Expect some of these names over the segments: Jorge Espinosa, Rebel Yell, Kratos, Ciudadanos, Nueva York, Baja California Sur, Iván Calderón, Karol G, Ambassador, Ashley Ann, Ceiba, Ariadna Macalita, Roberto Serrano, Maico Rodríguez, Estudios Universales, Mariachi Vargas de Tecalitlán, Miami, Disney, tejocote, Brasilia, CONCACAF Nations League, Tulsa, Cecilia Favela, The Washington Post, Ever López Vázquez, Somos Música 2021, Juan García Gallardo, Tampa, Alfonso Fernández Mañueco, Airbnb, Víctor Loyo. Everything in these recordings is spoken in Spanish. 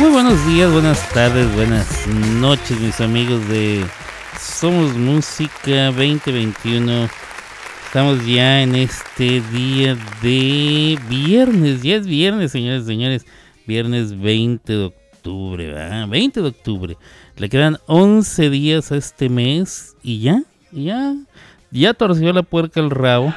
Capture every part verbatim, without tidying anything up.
Muy buenos días, buenas tardes, buenas noches, mis amigos de Somos Música veinte veintiuno. Estamos ya en este día de viernes. Ya es viernes, señores, señores. Viernes veinte de octubre, ¿verdad? veinte de octubre. Le quedan once días a este mes y ya, ya, ya torció la puerca el rabo.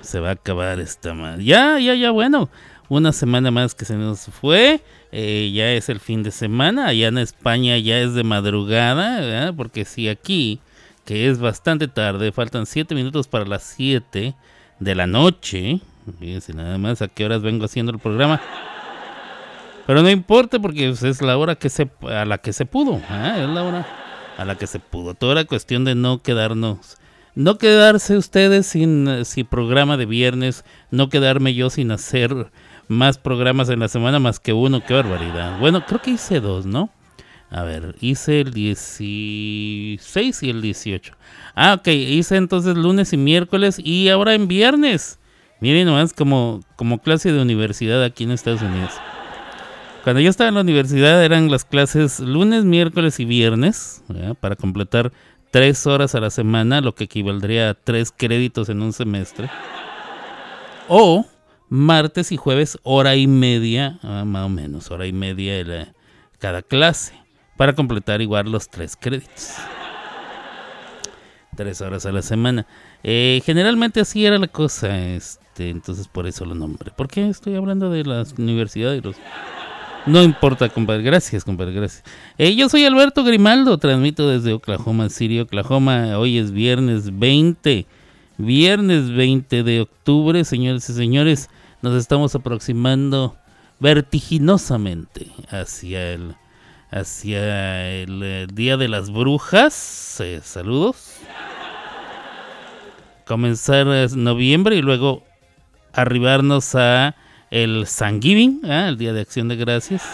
Se va a acabar esta madre. Ya, ya, ya, bueno. Una semana más que se nos fue, eh, ya es el fin de semana, allá en España ya es de madrugada, ¿verdad? Porque si aquí, que es bastante tarde, faltan siete minutos para las siete de la noche, fíjense nada más a qué horas vengo haciendo el programa, pero no importa porque es la hora que se, a la que se pudo, ¿ah? Es la hora a la que se pudo, toda la cuestión de no quedarnos. No quedarse ustedes sin, sin programa de viernes, no quedarme yo sin hacer más programas en la semana más que uno, qué barbaridad. Bueno, creo que hice dos, ¿no? A ver, hice el dieciséis y el dieciocho. Ah, ok, hice entonces lunes y miércoles y ahora en viernes. Miren nomás como, como clase de universidad aquí en Estados Unidos. Cuando yo estaba en la universidad eran las clases lunes, miércoles y viernes, ¿verdad? Para completar tres horas a la semana, lo que equivaldría a tres créditos en un semestre. O martes y jueves, hora y media, ah, más o menos, hora y media de la, cada clase, para completar igual los tres créditos. Tres horas a la semana. Eh, generalmente así era la cosa, este, entonces por eso lo nombré. ¿Por qué estoy hablando de la universidad y los...? No importa, compadre. Gracias, compadre. Gracias. Eh, yo soy Alberto Grimaldo. Transmito desde Oklahoma City, Oklahoma. Hoy es viernes veinte. Viernes veinte de octubre, señores y señores. Nos estamos aproximando vertiginosamente hacia el, hacia el, el Día de las Brujas. Eh, saludos. Comenzar en noviembre y luego arribarnos a... el Thanksgiving, ¿eh? El Día de Acción de Gracias.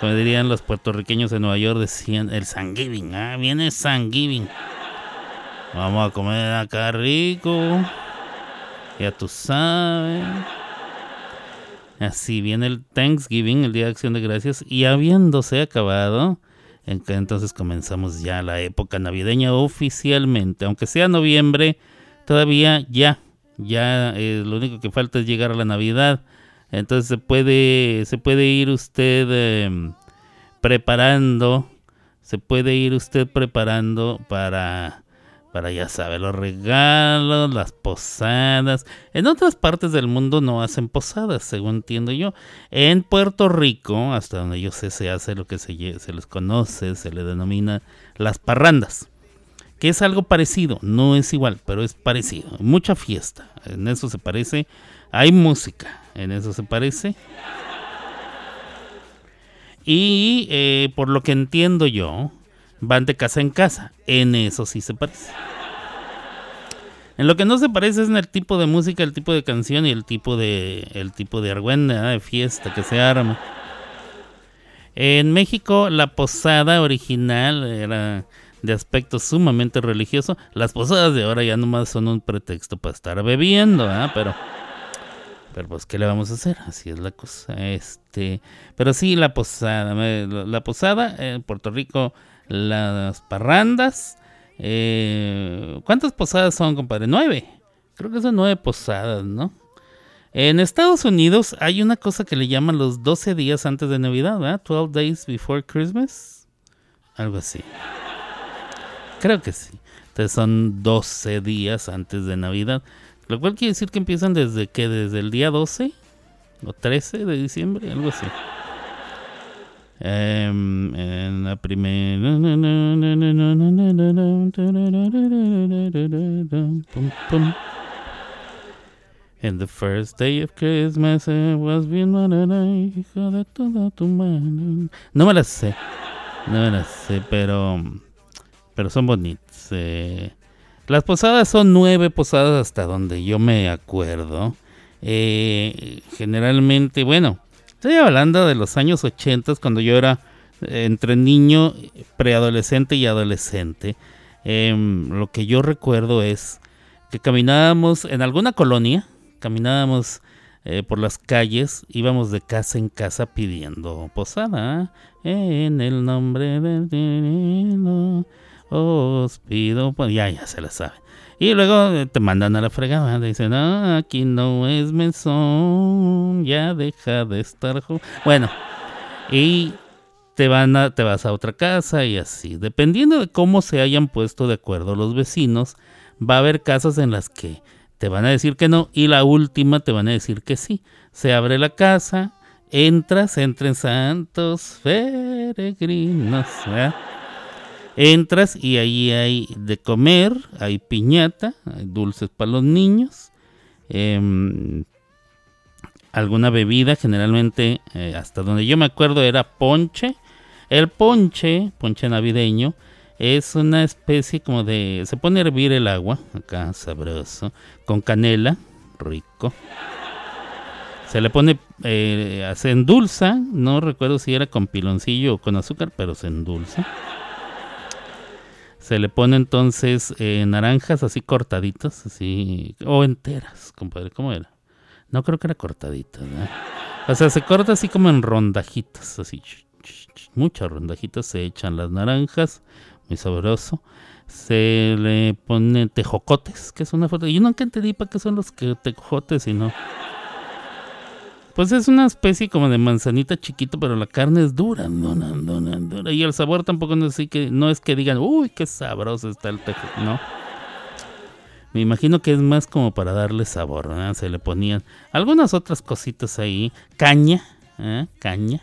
Como dirían los puertorriqueños de Nueva York, decían el Thanksgiving, ¿eh? Viene Thanksgiving. Vamos a comer acá rico. Ya tú sabes. Así viene el Thanksgiving, el Día de Acción de Gracias. Y habiéndose acabado, entonces comenzamos ya la época navideña oficialmente. Aunque sea noviembre, todavía ya. Ya eh, lo único que falta es llegar a la Navidad. Entonces se puede, se puede ir usted eh, preparando, se puede ir usted preparando para, para ya sabe, los regalos, las posadas. En otras partes del mundo no hacen posadas, según entiendo yo. En Puerto Rico, hasta donde yo sé, se hace lo que se, se les conoce, se le denomina las parrandas. Que es algo parecido, no es igual, pero es parecido. Mucha fiesta, en eso se parece. Hay música, en eso se parece. Y eh, por lo que entiendo yo, van de casa en casa, en eso sí se parece. En lo que no se parece es en el tipo de música, el tipo de canción y el tipo de, el tipo de argüenda, de fiesta que se arma. En México la posada original era... de aspecto sumamente religioso. Las posadas de ahora ya nomás son un pretexto para estar bebiendo, ¿eh? Pero, pero pues qué le vamos a hacer, así es la cosa. Este, pero sí la posada, la posada en Puerto Rico, las parrandas. Eh, ¿cuántas posadas son, compadre? Nueve. Creo que son nueve posadas, ¿no? En Estados Unidos hay una cosa que le llaman los doce días antes de Navidad, ¿eh? doce days before Christmas, algo así. Creo que sí. Entonces son doce días antes de Navidad. Lo cual quiere decir que empiezan desde que desde el día doce o trece de diciembre, algo así. Eh, en la primera... En the first day of Christmas it was bien maravilla, hijo de toda tu mano. No me la sé. No me la sé, pero... pero son bonitas. Eh, las posadas son nueve posadas hasta donde yo me acuerdo. Eh, generalmente, bueno, estoy hablando de los años ochenta, cuando yo era eh, entre niño, preadolescente y adolescente. Eh, lo que yo recuerdo es que caminábamos en alguna colonia, caminábamos eh, por las calles, íbamos de casa en casa pidiendo posada. En el nombre del divino os pido, pues ya, ya se la sabe. Y luego te mandan a la fregada, te dicen, ah, aquí no es mesón, ya deja de estar jo-. Bueno, y te van a, te vas a otra casa y así. Dependiendo de cómo se hayan puesto de acuerdo los vecinos, va a haber casas en las que te van a decir que no y la última te van a decir que sí. Se abre la casa, entras, entren santos peregrinos, ¿verdad? Entras y ahí hay de comer, hay piñata, hay dulces para los niños, eh, alguna bebida, generalmente eh, hasta donde yo me acuerdo era ponche. El ponche, ponche navideño, es una especie como de... se pone a hervir el agua, acá sabroso, con canela, rico. Se le pone, eh, se endulza, no recuerdo si era con piloncillo o con azúcar, pero se endulza. Se le pone entonces eh, naranjas así cortaditas, así, o enteras, compadre, ¿cómo era? No, creo que era cortaditas, ¿no? O sea, se corta así como en rondajitas, así, muchas rondajitas, se echan las naranjas, muy sabroso. Se le pone tejocotes, que es una fruta. Yo nunca entendí para qué son los tejocotes, sino... pues es una especie como de manzanita chiquito, pero la carne es dura, dura, dura, dura. Y el sabor tampoco no es, así que, no es que digan, uy, qué sabroso está el tejocote, no. Me imagino que es más como para darle sabor, ¿no? Se le ponían algunas otras cositas ahí. Caña, ¿eh? Caña.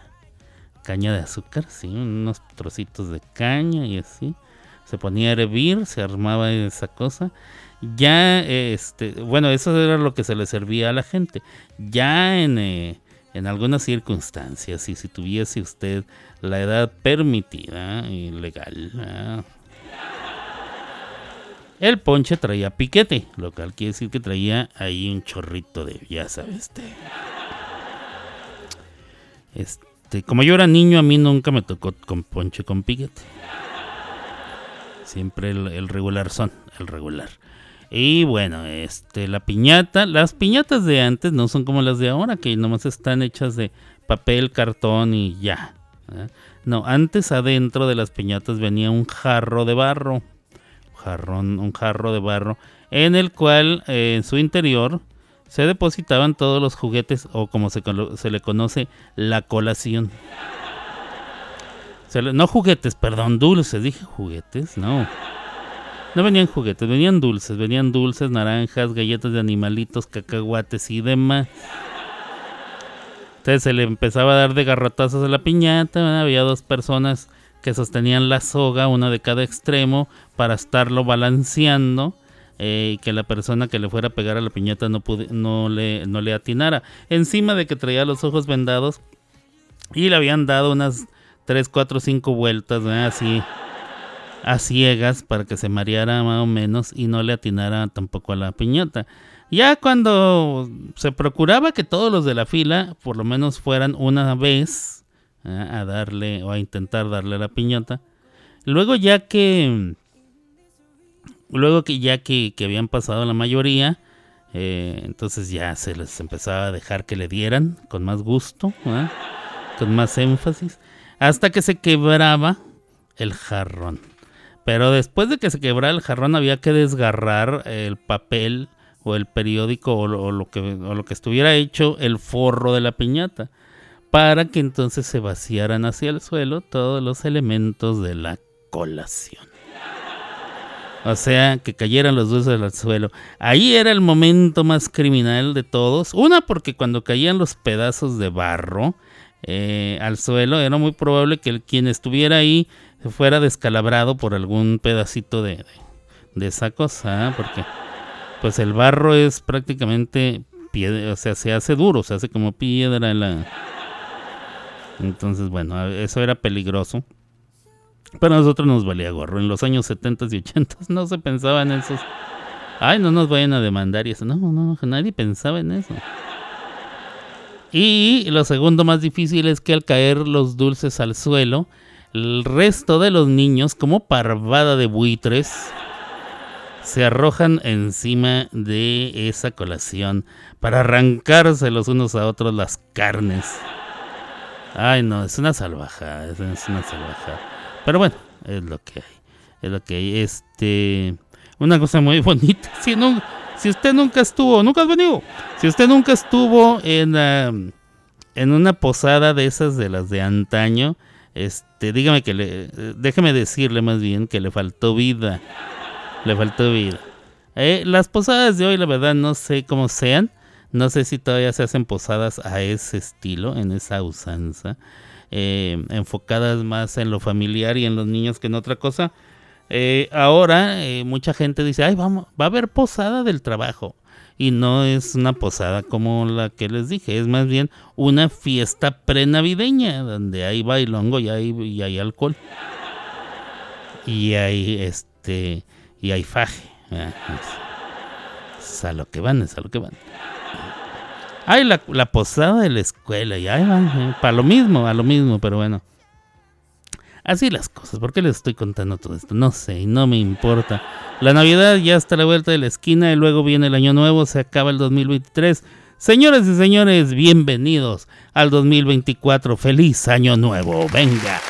Caña de azúcar, sí, unos trocitos de caña y así. Se ponía a hervir, se armaba esa cosa. Ya, este, bueno, eso era lo que se le servía a la gente. Ya en, eh, en algunas circunstancias, y si tuviese usted la edad permitida y legal, ¿eh? El ponche traía piquete, lo cual quiere decir que traía ahí un chorrito de, ya sabes, este. Este. Como yo era niño, a mí nunca me tocó con ponche con piquete. Siempre el, el regular son, el regular. Y bueno, este, la piñata. Las piñatas de antes no son como las de ahora, que nomás están hechas de papel, cartón y ya. No, antes adentro de las piñatas venía un jarro de barro. Un jarrón, un jarro de barro, en el cual eh, en su interior... se depositaban todos los juguetes, o como se, se le conoce, la colación. Se le, no juguetes, perdón, dulces, dije juguetes, no. No venían juguetes, venían dulces, venían dulces, naranjas, galletas de animalitos, cacahuates y demás. Entonces se le empezaba a dar de garrotazos a la piñata, ¿verdad? Había dos personas que sostenían la soga, una de cada extremo, para estarlo balanceando. Eh, que la persona que le fuera a pegar a la piñata no, pude, no, le, no le atinara. Encima de que traía los ojos vendados y le habían dado unas tres, cuatro, cinco vueltas, ¿eh? Así a ciegas para que se mareara más o menos y no le atinara tampoco a la piñata. Ya cuando se procuraba que todos los de la fila por lo menos fueran una vez, ¿eh? A darle o a intentar darle a la piñata. Luego ya que... Luego que ya que, que habían pasado la mayoría, eh, entonces ya se les empezaba a dejar que le dieran con más gusto, ¿eh? Con más énfasis, hasta que se quebraba el jarrón. Pero después de que se quebrara el jarrón había que desgarrar el papel o el periódico o, o, lo que, o lo que estuviera hecho el forro de la piñata, para que entonces se vaciaran hacia el suelo todos los elementos de la colación. O sea, que cayeran los dulces al suelo. Ahí era el momento más criminal de todos. Una, porque cuando caían los pedazos de barro eh, al suelo, era muy probable que el, quien estuviera ahí fuera descalabrado por algún pedacito de, de, de esa cosa, ¿eh? Porque pues el barro es prácticamente piedra, o sea, se hace duro, se hace como piedra. La... Entonces, bueno, eso era peligroso. Pero a nosotros nos valía gorro. En los años setenta y ochenta no se pensaba en esos. Ay, no nos vayan a demandar y eso. No, no, nadie pensaba en eso. Y lo segundo más difícil es que al caer los dulces al suelo, el resto de los niños, como parvada de buitres, se arrojan encima de esa colación para arrancarse los unos a otros las carnes. Ay, no, es una salvajada, es una salvajada. Pero bueno, es lo que hay, es lo que hay. Este, una cosa muy bonita. Si, no, si usted nunca estuvo, nunca has venido. Si usted nunca estuvo en, uh, en una posada de esas de las de antaño, este, dígame que le, déjeme decirle más bien que le faltó vida, le faltó vida. Eh, las posadas de hoy, la verdad, no sé cómo sean. No sé si todavía se hacen posadas a ese estilo, en esa usanza, eh, enfocadas más en lo familiar y en los niños que en otra cosa. Eh, ahora eh, mucha gente dice, ay, vamos, va a haber posada del trabajo. Y no es una posada como la que les dije, es más bien una fiesta prenavideña, donde hay bailongo y hay, y hay alcohol. Y hay, este, y hay faje. Es a lo que van, es a lo que van. Ay, la, la posada de la escuela, y ahí van, eh, para lo mismo, a lo mismo, pero bueno. Así las cosas, ¿por qué les estoy contando todo esto? No sé, no me importa. La Navidad ya está a la vuelta de la esquina y luego viene el Año Nuevo, se acaba el dos mil veintitrés. Señoras y señores, bienvenidos al dos mil veinticuatro. ¡Feliz Año Nuevo! ¡Venga!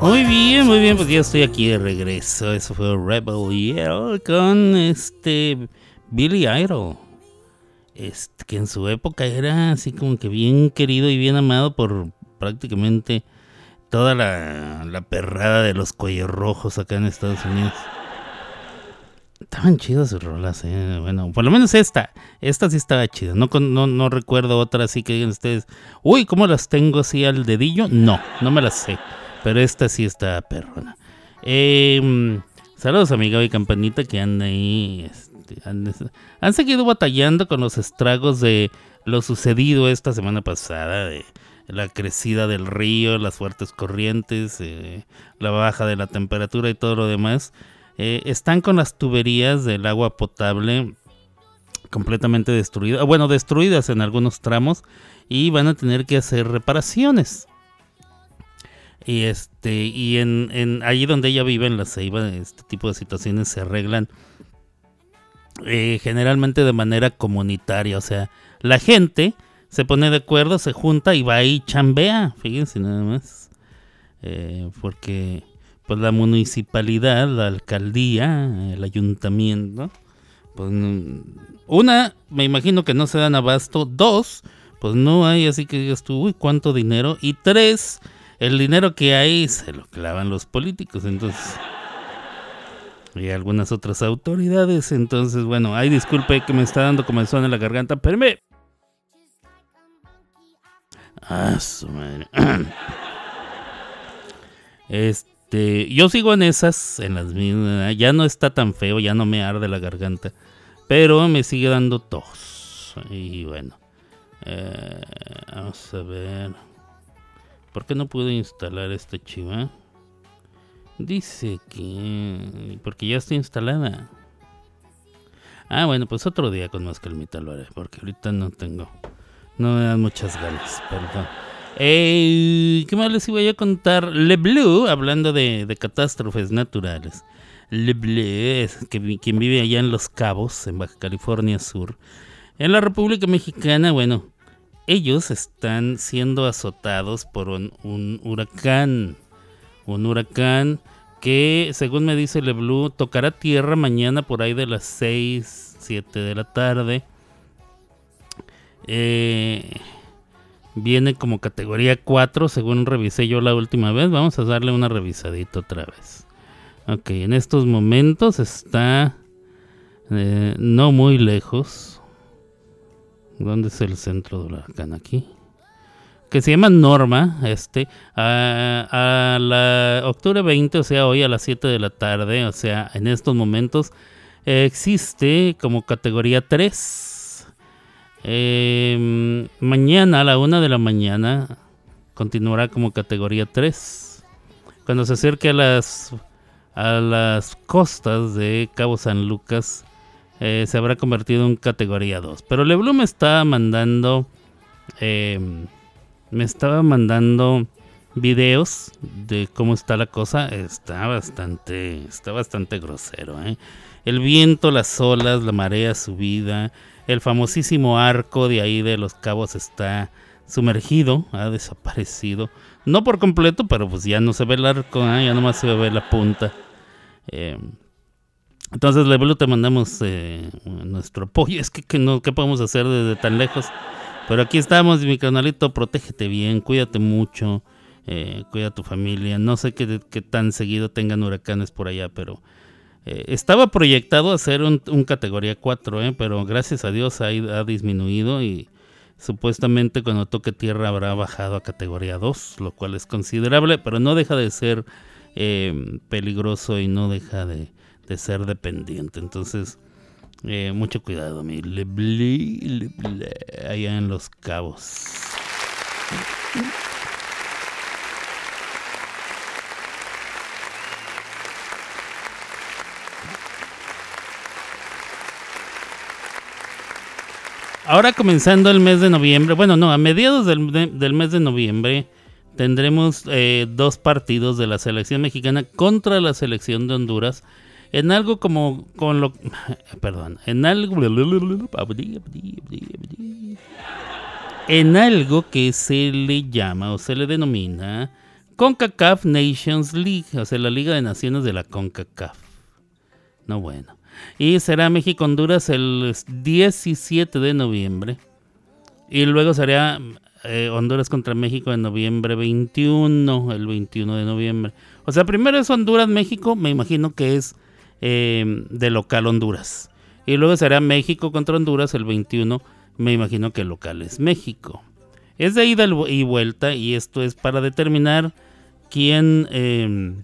Muy bien, muy bien, pues ya estoy aquí de regreso. Eso fue Rebel Yell con este Billy Idol, este, que en su época era así como que bien querido y bien amado por prácticamente toda la, la perrada de los cuellos rojos acá en Estados Unidos. Estaban chidas sus rolas, eh. Bueno, por lo menos esta, esta sí estaba chida. No, no, no recuerdo otra así que digan ustedes, uy, ¿cómo las tengo así al dedillo? No, no me las sé, pero esta sí está perrona. Eh, saludos, amiga y campanita que anda ahí. Este, han, han seguido batallando con los estragos de lo sucedido esta semana pasada, de la crecida del río, las fuertes corrientes, eh, la baja de la temperatura y todo lo demás. Eh, están con las tuberías del agua potable completamente destruidas, bueno, destruidas en algunos tramos, y van a tener que hacer reparaciones. Y este, y en, en allí donde ella vive, en la Ceiba, este tipo de situaciones se arreglan eh, generalmente de manera comunitaria, o sea, la gente se pone de acuerdo, se junta y va y chambea, fíjense nada más, eh, porque pues la municipalidad, la alcaldía, el ayuntamiento, pues una, me imagino que no se dan abasto, dos, pues no hay, así que digas tú, uy, cuánto dinero, y tres, el dinero que hay se lo clavan los políticos, entonces, y algunas otras autoridades, entonces, bueno, ay, disculpe que me está dando comezón en la garganta, pero me... Ah, su madre. Este... De, yo sigo en esas, en las mismas, ya no está tan feo, ya no me arde la garganta, pero me sigue dando tos. Y bueno, eh, vamos a ver, ¿por qué no puedo instalar esta chiva? Dice que, porque ya está instalada. Ah, bueno, pues otro día con más calmita lo haré, porque ahorita no tengo, no me dan muchas ganas, perdón. Eh, ¿Qué más les iba yo a contar? Le Bleu, hablando de, de catástrofes naturales. Le Bleu es que, quien vive allá en Los Cabos, en Baja California Sur, en la República Mexicana. Bueno, ellos están siendo azotados por un, un huracán. Un huracán que, según me dice Le Bleu, tocará tierra mañana por ahí de las seis, siete de la tarde. Eh... Viene como categoría cuatro, según revisé yo la última vez. Vamos a darle una revisadita otra vez. Ok, en estos momentos está eh, no muy lejos. ¿Dónde es el centro del huracán? Aquí. Que se llama Norma. Este a, a la octubre veinte, o sea, hoy a las siete de la tarde. O sea, en estos momentos eh, existe como categoría tres. Eh, mañana a la una de la mañana continuará como categoría tres. Cuando se acerque a las, a las costas de Cabo San Lucas, eh, se habrá convertido en categoría dos. Pero Le Blue me estaba mandando eh, me estaba mandando videos de cómo está la cosa. Está bastante, está bastante grosero, ¿eh? El viento, las olas, la marea subida. El famosísimo arco de ahí de Los Cabos está sumergido, ha desaparecido. No por completo, pero pues ya no se ve el arco, ¿eh? Ya nomás se ve la punta. Eh, entonces, Le Blue, te mandamos eh, nuestro apoyo. Es que, que no, ¿qué podemos hacer desde tan lejos? Pero aquí estamos, mi canalito, protégete bien, cuídate mucho, eh, cuida a tu familia. No sé qué, qué tan seguido tengan huracanes por allá, pero... Eh, estaba proyectado hacer un, un categoría cuatro, eh, pero gracias a Dios ha, ha disminuido y supuestamente cuando toque tierra habrá bajado a categoría dos, lo cual es considerable, pero no deja de ser eh, peligroso y no deja de, de ser dependiente. Entonces, eh, mucho cuidado, mi Le Bleu, Le Bleu, allá en Los Cabos. Ahora comenzando el mes de noviembre, bueno, no, a mediados del, de, del mes de noviembre tendremos eh, dos partidos de la selección mexicana contra la selección de Honduras en algo como, con lo, perdón, en algo, en algo que se le llama o se le denomina CONCACAF Nations League, o sea, la Liga de Naciones de la CONCACAF. No, bueno. Y será México-Honduras el diecisiete de noviembre. Y luego será eh, Honduras contra México en noviembre veintiuno, el veintiuno de noviembre. O sea, primero es Honduras-México, me imagino que es eh, de local Honduras. Y luego será México contra Honduras el veintiuno, me imagino que el local es México. Es de ida y vuelta y esto es para determinar quién... Eh,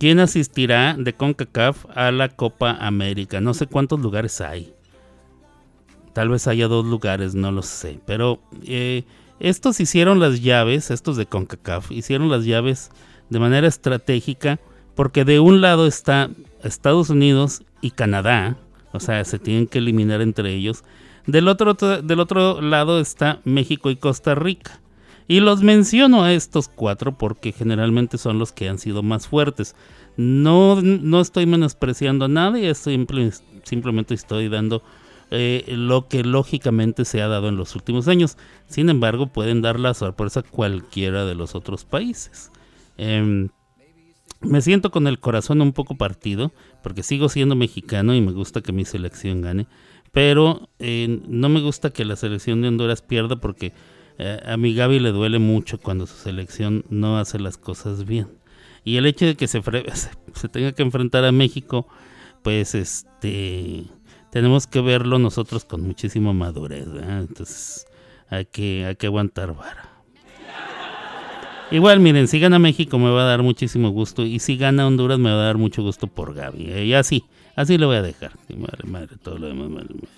¿Quién asistirá de CONCACAF a la Copa América? No sé cuántos lugares hay. Tal vez haya dos lugares, no lo sé. Pero eh, estos hicieron las llaves, estos de CONCACAF, hicieron las llaves de manera estratégica porque de un lado está Estados Unidos y Canadá. O sea, se tienen que eliminar entre ellos. Del otro, del otro lado está México y Costa Rica. Y los menciono a estos cuatro porque generalmente son los que han sido más fuertes. No, no estoy menospreciando a nadie, estoy, simplemente estoy dando eh, lo que lógicamente se ha dado en los últimos años. Sin embargo, pueden dar la sorpresa a cualquiera de los otros países. Eh, me siento con el corazón un poco partido porque sigo siendo mexicano y me gusta que mi selección gane. Pero eh, no me gusta que la selección de Honduras pierda porque... Eh, a mi Gaby le duele mucho cuando su selección no hace las cosas bien. Y el hecho de que se, fre- se, se tenga que enfrentar a México, pues este tenemos que verlo nosotros con muchísima madurez, ¿verdad? Entonces hay que, hay que aguantar vara. Igual, miren, si gana México me va a dar muchísimo gusto. Y si gana Honduras me va a dar mucho gusto por Gaby. Eh, y así, así lo voy a dejar. Madre, madre, todo lo demás, madre, madre.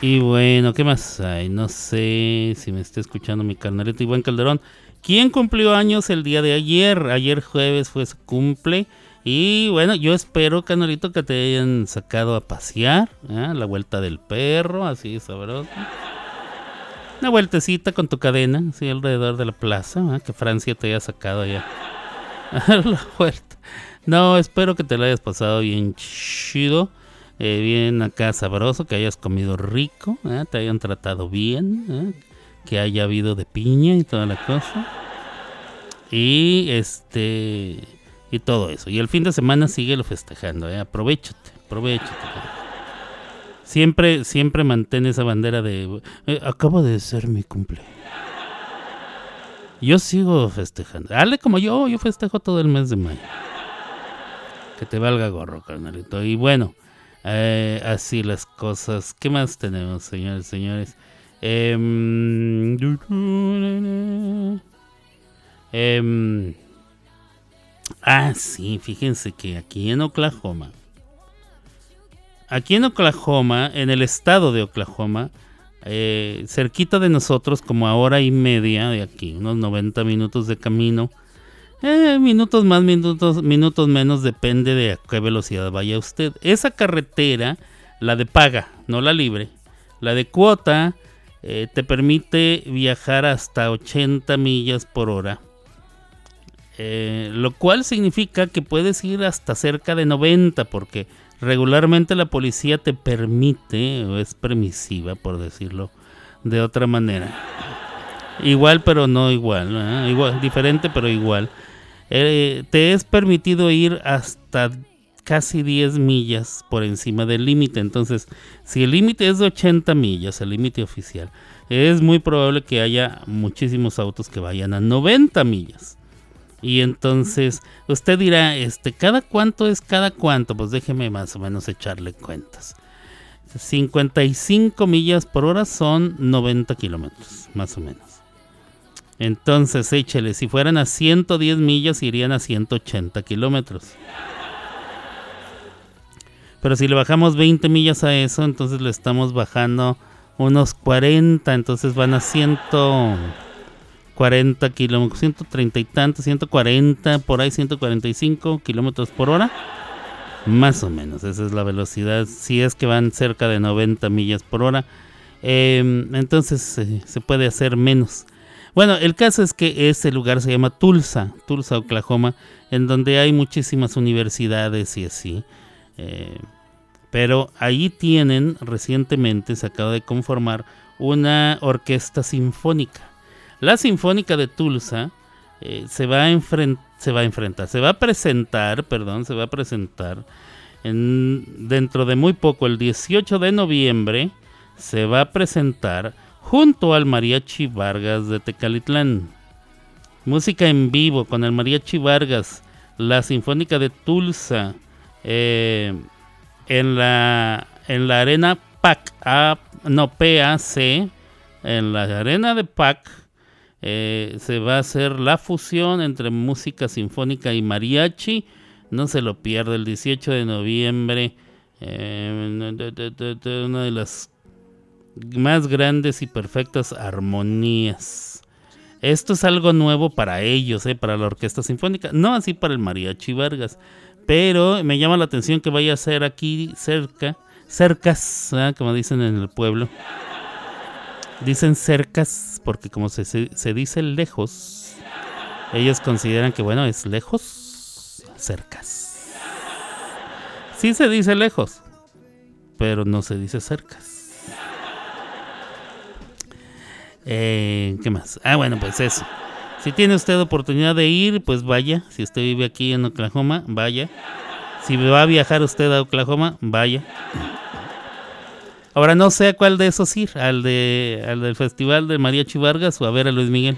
Y bueno, ¿qué más hay? No sé si me está escuchando mi carnalito Iván Calderón, ¿quién cumplió años el día de ayer? Ayer jueves fue su cumple. Y bueno, yo espero, carnalito, que te hayan sacado a pasear, ¿eh? La vuelta del perro, así sabroso. Una vueltecita con tu cadena, así alrededor de la plaza, ¿eh? Que Francia te haya sacado allá a la vuelta. No, espero que te la hayas pasado bien chido. Eh, bien acá sabroso, que hayas comido rico, ¿eh? Te hayan tratado bien, ¿eh? Que haya habido de piña y toda la cosa. Y este y todo eso. Y el fin de semana síguelo festejando, ¿eh? Aprovechate, aprovechate. Siempre, siempre mantén esa bandera de eh, acabo de ser mi cumple. Yo sigo festejando. Dale como yo, yo festejo todo el mes de mayo. Que te valga gorro, carnalito. Y bueno. Eh, así las cosas. ¿Qué más tenemos, señores, señores? Eh, eh, ah, sí, fíjense que aquí en Oklahoma, aquí en Oklahoma, en el estado de Oklahoma, eh, cerquita de nosotros, como a hora y media de aquí, unos noventa minutos de camino, Eh, minutos más, minutos, minutos menos, depende de a qué velocidad vaya usted. Esa carretera, la de paga, no la libre, la de cuota, eh, te permite viajar hasta ochenta millas por hora. Eh, lo cual significa que puedes ir hasta cerca de noventa, porque regularmente la policía te permite, o es permisiva, por decirlo de otra manera. Igual, pero no igual, ¿eh? Igual, diferente, pero igual. Eh, te es permitido ir hasta casi diez millas por encima del límite. Entonces, si el límite es de ochenta millas, el límite oficial, es muy probable que haya muchísimos autos que vayan a noventa millas. Y entonces, usted dirá, este, ¿cada cuánto es cada cuánto? Pues déjeme más o menos echarle cuentas. cincuenta y cinco millas por hora son noventa kilómetros, más o menos. Entonces, échale, si fueran a ciento diez millas, irían a ciento ochenta kilómetros. Pero si le bajamos veinte millas a eso, entonces le estamos bajando unos cuarenta, entonces van a ciento cuarenta kilómetros, ciento treinta y tantos, ciento cuarenta, por ahí ciento cuarenta y cinco kilómetros por hora. Más o menos, esa es la velocidad, si es que van cerca de noventa millas por hora. Eh, entonces, eh, se puede hacer menos. Bueno, el caso es que ese lugar se llama Tulsa, Tulsa, Oklahoma, en donde hay muchísimas universidades y así. Eh, pero ahí tienen, recientemente se acaba de conformar una orquesta sinfónica. La Sinfónica de Tulsa eh, se va a enfrentar, se va a enfrentar, se va a presentar, perdón, se va a presentar en, dentro de muy poco, el dieciocho de noviembre, se va a presentar junto al Mariachi Vargas de Tecalitlán. Música en vivo con el Mariachi Vargas, la Sinfónica de Tulsa, eh, en la en la arena PAC, a, no P A C, en la arena de PAC. Eh, se va a hacer la fusión entre música sinfónica y mariachi. No se lo pierda, el dieciocho de noviembre, eh, una de las más grandes y perfectas armonías. Esto es algo nuevo para ellos, eh, para la orquesta sinfónica, no así para el Mariachi Vargas, pero me llama la atención que vaya a ser aquí cerca, cercas, ¿eh? Como dicen en el pueblo. Dicen cercas porque como se, se, se dice lejos, ellos consideran que, bueno, es lejos, cercas. Sí se dice lejos, pero no se dice cercas. Eh, ¿qué más? Ah, bueno, pues eso. Si tiene usted oportunidad de ir, pues vaya. Si usted vive aquí en Oklahoma, vaya. Si va a viajar usted a Oklahoma, vaya. Ahora no sé a cuál de esos ir, al de al del Festival de Mariachi Vargas o a ver a Luis Miguel.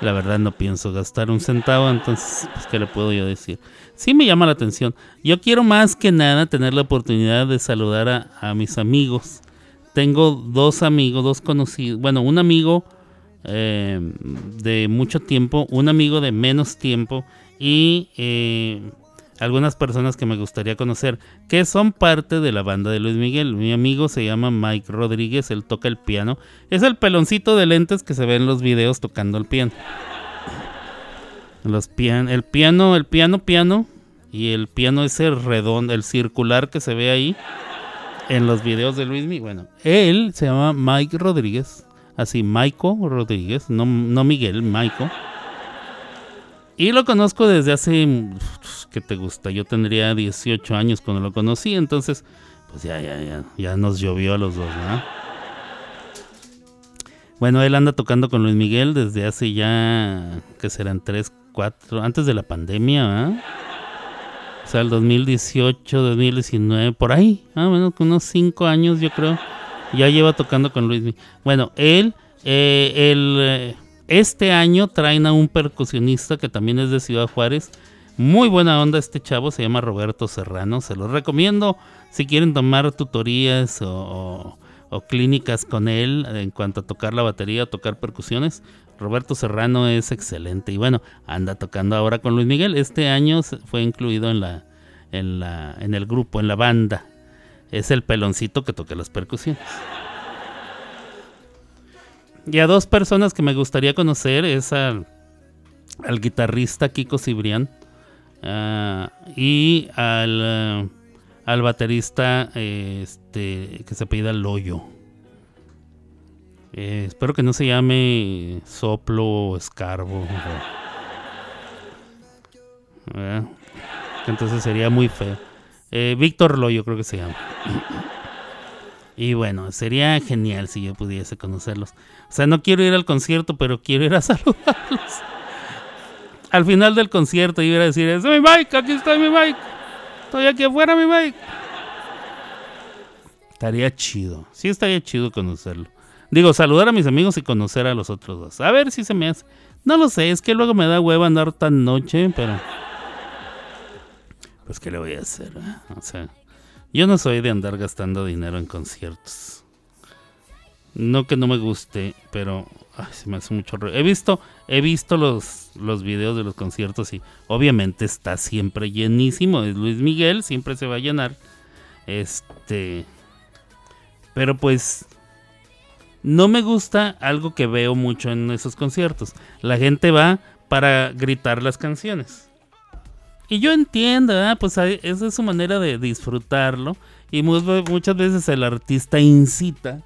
La verdad no pienso gastar un centavo, entonces, pues, ¿qué le puedo yo decir? Sí me llama la atención. Yo quiero más que nada tener la oportunidad de saludar a, a mis amigos. Tengo dos amigos, dos conocidos. Bueno, un amigo eh, de mucho tiempo, un amigo de menos tiempo y... Eh, algunas personas que me gustaría conocer, que son parte de la banda de Luis Miguel. Mi amigo se llama Mike Rodríguez, él toca el piano. Es el peloncito de lentes que se ve en los videos tocando el piano. Los pian- el piano, el piano, piano. Y el piano ese redondo, el circular que se ve ahí en los videos de Luis Miguel. Bueno, él se llama Mike Rodríguez. Así, Maico Rodríguez, no, no Miguel, Maico. Y lo conozco desde hace, ¿qué te gusta? Yo tendría dieciocho años cuando lo conocí, entonces, pues ya, ya, ya, ya nos llovió a los dos, ¿no? Bueno, él anda tocando con Luis Miguel desde hace ya, ¿qué serán? tres, cuatro, antes de la pandemia, ¿eh? O sea, el dos mil dieciocho, dos mil diecinueve, por ahí, ah, bueno, unos cinco años yo creo, ya lleva tocando con Luis Miguel. Bueno, él, eh, él... Eh, este año traen a un percusionista que también es de Ciudad Juárez. Muy buena onda este chavo, se llama Roberto Serrano. Se los recomiendo si quieren tomar tutorías o, o, o clínicas con él en cuanto a tocar la batería o tocar percusiones. Roberto Serrano es excelente. Y bueno, anda tocando ahora con Luis Miguel. Este año fue incluido en, la, en, la, en el grupo, en la banda. Es el peloncito que toca las percusiones. Y a dos personas que me gustaría conocer es al, al guitarrista Kiko Cibrián uh, y al, uh, al baterista eh, este, que se apellida Loyo. Eh, espero que no se llame Soplo o Escarbo. Uh, entonces sería muy feo. Eh, Víctor Loyo creo que se llama. Y bueno, sería genial si yo pudiese conocerlos. O sea, no quiero ir al concierto, pero quiero ir a saludarlos. Al final del concierto iba a decir, es mi Mike, aquí está mi Mike. Estoy aquí afuera, mi Mike. Estaría chido. Sí, estaría chido conocerlo. Digo, saludar a mis amigos y conocer a los otros dos. A ver si se me hace. No lo sé, es que luego me da hueva andar tan noche, pero... Pues, ¿qué le voy a hacer? Eh? O sea... Yo no soy de andar gastando dinero en conciertos. No que no me guste, pero ay, se me hace mucho ruido. He visto, he visto los, los videos de los conciertos y obviamente está siempre llenísimo. Es Luis Miguel, siempre se va a llenar. Este, pero pues no me gusta algo que veo mucho en esos conciertos. La gente va para gritar las canciones. Y yo entiendo, ¿eh? Pues esa es su manera de disfrutarlo. Y muy, muchas veces el artista incita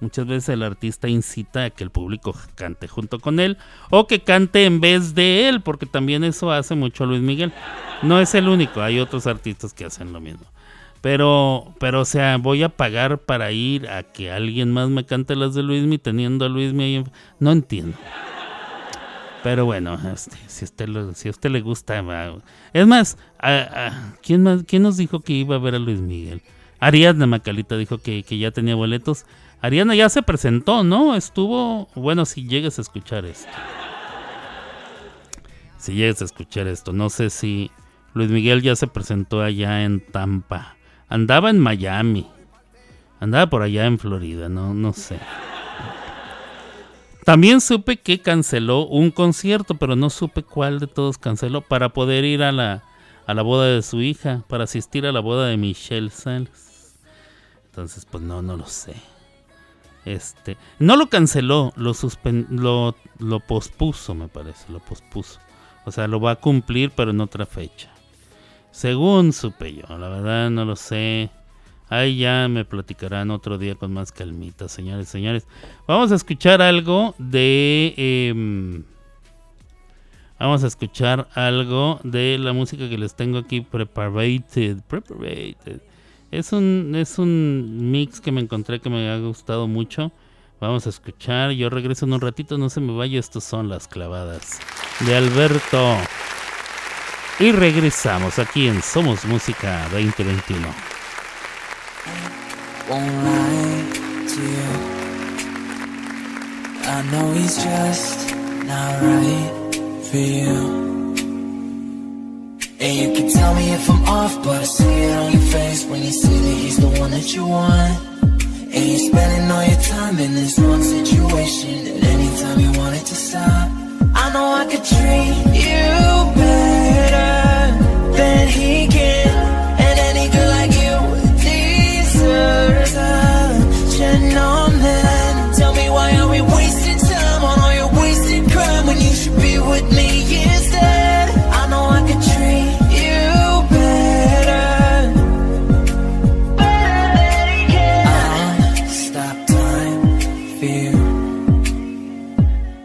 Muchas veces el artista incita a que el público cante junto con él o que cante en vez de él, porque también eso hace mucho Luis Miguel. No es el único, hay otros artistas que hacen lo mismo. Pero, pero o sea, voy a pagar para ir a que alguien más me cante las de Luismi teniendo a Luismi ahí. No entiendo. Pero bueno, este, si, usted lo, si a usted le gusta... Es más, a, a, ¿quién más, quién nos dijo que iba a ver a Luis Miguel? Ariadna Macalita dijo que, que ya tenía boletos. Ariadna ya se presentó, ¿no? Estuvo... Bueno, si llegas a escuchar esto. Si llegas a escuchar esto. No sé si Luis Miguel ya se presentó allá en Tampa. Andaba en Miami. Andaba por allá en Florida, no, no sé. También supe que canceló un concierto, pero no supe cuál de todos canceló, para poder ir a la, a la boda de su hija, para asistir a la boda de Michelle Salas. Entonces, pues no, no lo sé. Este, no lo canceló, lo, suspend, lo, lo pospuso, me parece, lo pospuso. O sea, lo va a cumplir, pero en otra fecha. Según supe yo, la verdad no lo sé. Ahí ya me platicarán otro día con más calmita, señores, señores. Vamos a escuchar algo de... Eh, vamos a escuchar algo de la música que les tengo aquí preparated. Preparated. Es un, es un mix que me encontré que me ha gustado mucho. Vamos a escuchar. Yo regreso en un ratito, no se me vaya. Estos son Las Clavadas de Alberto. Y regresamos aquí en Somos Música veinte veintiuno. Won't lie to you, I know he's just not right for you. And you can tell me if I'm off, but I see it on your face when you say that he's the one that you want. And you're spending all your time in this wrong situation, and anytime you want it to stop, I know I could treat you better than he can. And any girl like you deserves a gentleman. Tell me why are we wasting time on all your wasted crime when you should be with me instead. I know I could treat you better, better than he can. I'll stop time for you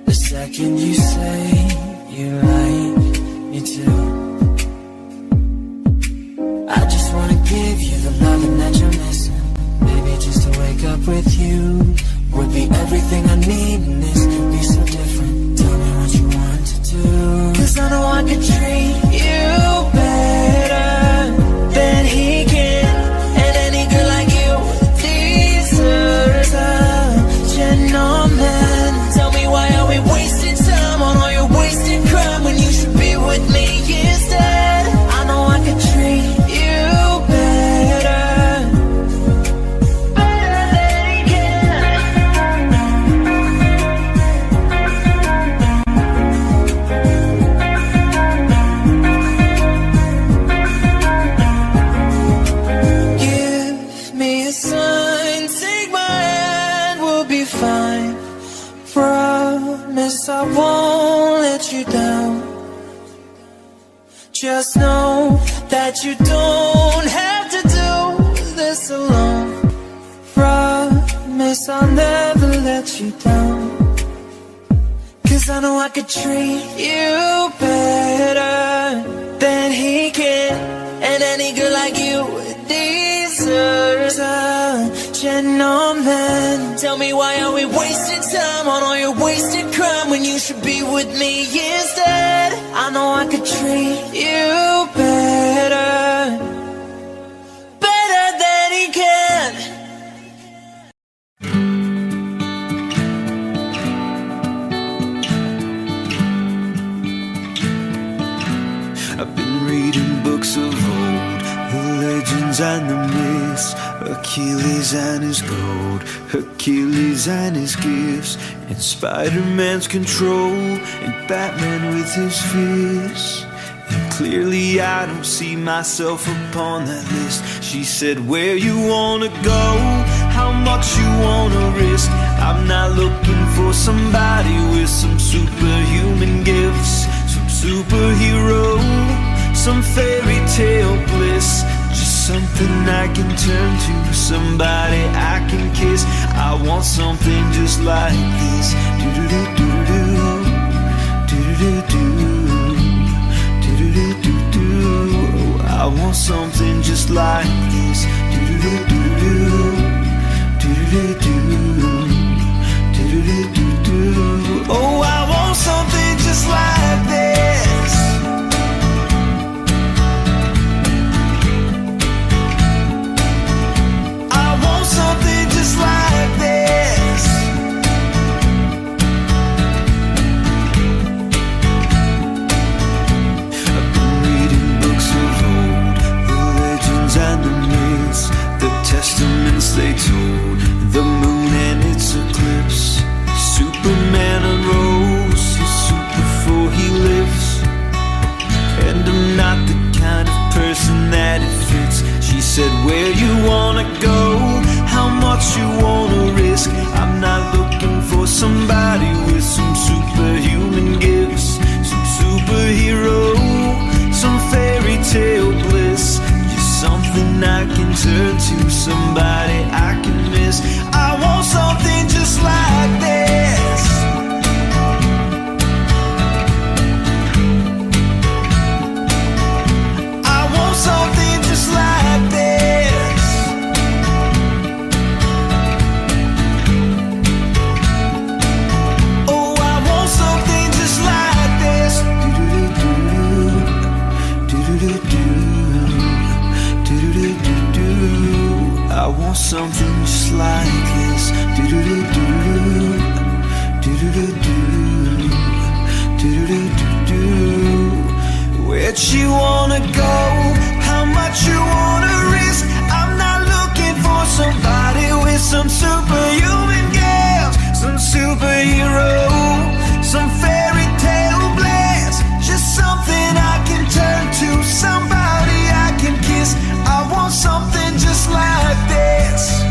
the second you say you like me too. I just wanna give you the loving that you're missing. Maybe just to wake up with you would be everything I need, and this could be so different. Tell me what you want to do, 'cause I know I could treat you better than he can. And any girl like you deserves a gentleman. Tell me why are we wasting time on all your wasted crime when you should be with me instead. I know I could treat you better. I won't let you down. Just know that you don't have to do this alone. Promise I'll never let you down, 'cause I know I could treat you better than he can. And any girl like you deserves a gentleman. Tell me why are we wasting time on all your wasted crime when you should be with me instead. I know I could treat you better, better than he can. I've been reading books of old, the legends and the myths, Achilles and his gold, Achilles and his gifts, and Spider-Man's control, and Batman with his fists. And clearly I don't see myself upon that list. She said, where you wanna go, how much you wanna risk. I'm not looking for somebody with some superhuman gifts, some superhero, some fairy tale bliss, just something someone I can turn to, somebody I can kiss. I want something just like this. Do do do do do do do do do do. I want something just like this. Do do do do do do do do do. Oh, I want something just like this. Something just like this. I've been reading books of old, the legends and the myths, the testaments they told, the moon and its eclipse. Superman arose, he's super for he lives. And I'm not the kind of person that it fits. She said, where you wanna go? How much you wanna risk? I'm not looking for somebody with some superhuman gifts, some superhero, some fairy tale bliss. Just something I can turn to, somebody I can miss. I want something just like this. I want something just like this. I want something just like this. Do do do do do do do do do. Where'd you wanna go? How much you wanna risk? I'm not looking for somebody with some superhuman gifts, some superhero, some fairy tale bliss. Just something I can turn to, somebody I can kiss. I want something just like this.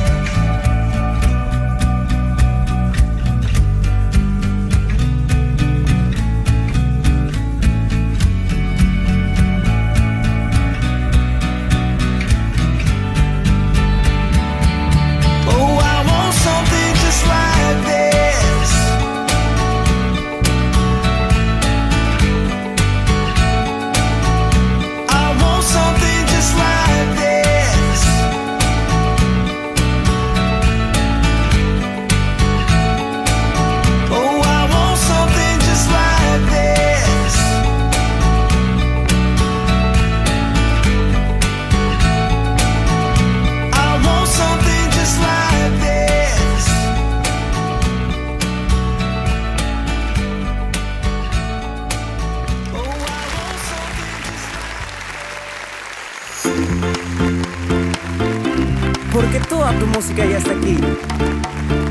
Porque toda tu música ya está aquí.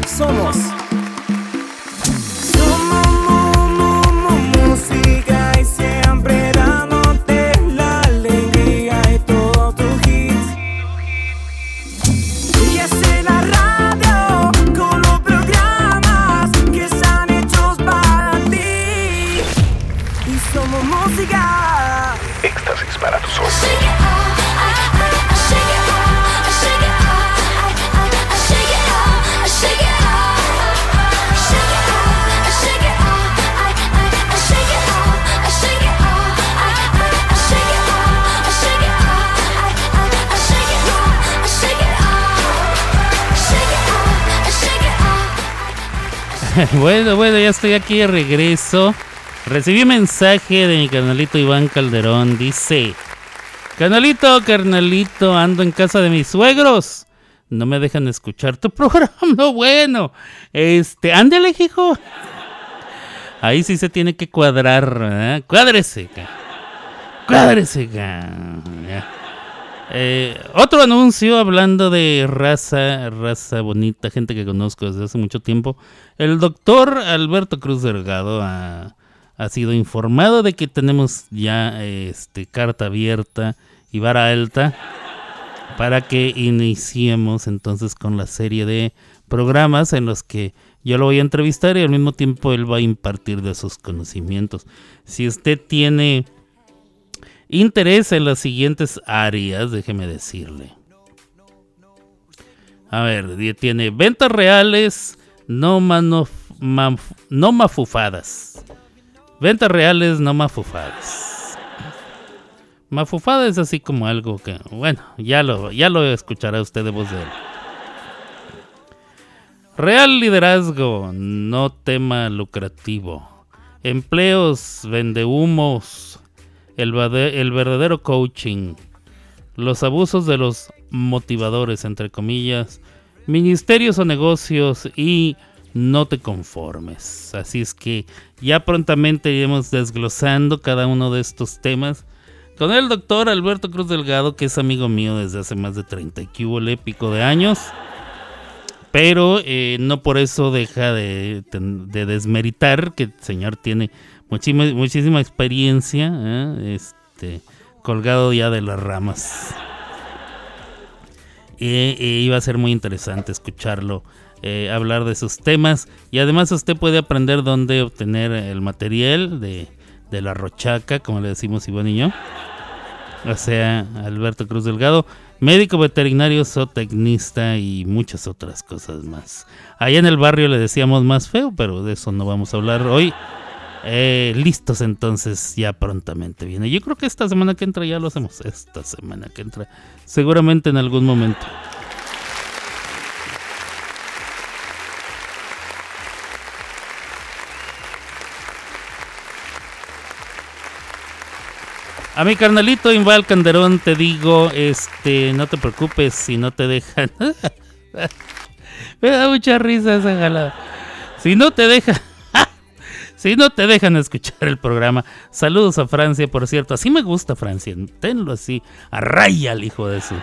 Somos Somos Música y siempre dándote la alegría y todo tu hit. Y es en la radio con los programas que están hechos para ti. Y Somos Música. Éxtasis para tus oídos. Bueno, bueno, ya estoy aquí de regreso. Recibí un mensaje de mi carnalito Iván Calderón. Dice: Carnalito, carnalito, ando en casa de mis suegros. No me dejan escuchar tu programa. No, bueno. Este, ándale, hijo. Ahí sí se tiene que cuadrar, ¿verdad? Cuádrese, ca. Cuádrese, ca. Eh, otro anuncio hablando de raza, raza bonita, gente que conozco desde hace mucho tiempo. El doctor Alberto Cruz Delgado ha, ha sido informado de que tenemos ya este, carta abierta y vara alta para que iniciemos entonces con la serie de programas en los que yo lo voy a entrevistar y al mismo tiempo él va a impartir de sus conocimientos. Si usted tiene interés en las siguientes áreas, déjeme decirle. A ver, tiene ventas reales, no, manof, man, no mafufadas. Ventas reales, no mafufadas. Mafufada es así como algo que... Bueno, ya lo, ya lo escuchará usted de voz de él. Real liderazgo, no tema lucrativo. Empleos, vendehumos, el, el verdadero coaching. Los abusos de los motivadores, entre comillas, ministerios o negocios y no te conformes. Así es que ya prontamente iremos desglosando cada uno de estos temas con el doctor Alberto Cruz Delgado, que es amigo mío desde hace más de treinta y cúbol épico de años, pero eh, no por eso deja de, de desmeritar que el señor tiene muchísima, muchísima experiencia, ¿eh? este, colgado ya de las ramas. Eh, eh, iba a ser muy interesante escucharlo eh, hablar de sus temas, y además usted puede aprender dónde obtener el material de, de la rochaca, como le decimos Iván y yo, o sea, Alberto Cruz Delgado, médico veterinario, zootecnista y muchas otras cosas más. Allá en el barrio le decíamos más feo, pero de eso no vamos a hablar hoy. Eh, listos entonces, ya prontamente viene. Yo creo que esta semana que entra ya lo hacemos. Esta semana que entra, seguramente en algún momento. A mi carnalito Iván Calderón te digo, este, no te preocupes si no te dejan. Me da mucha risa esa jalada. Si no te dejan. Si no te dejan escuchar el programa, saludos a Francia, por cierto. Así me gusta Francia, tenlo así, a raya al hijo de su.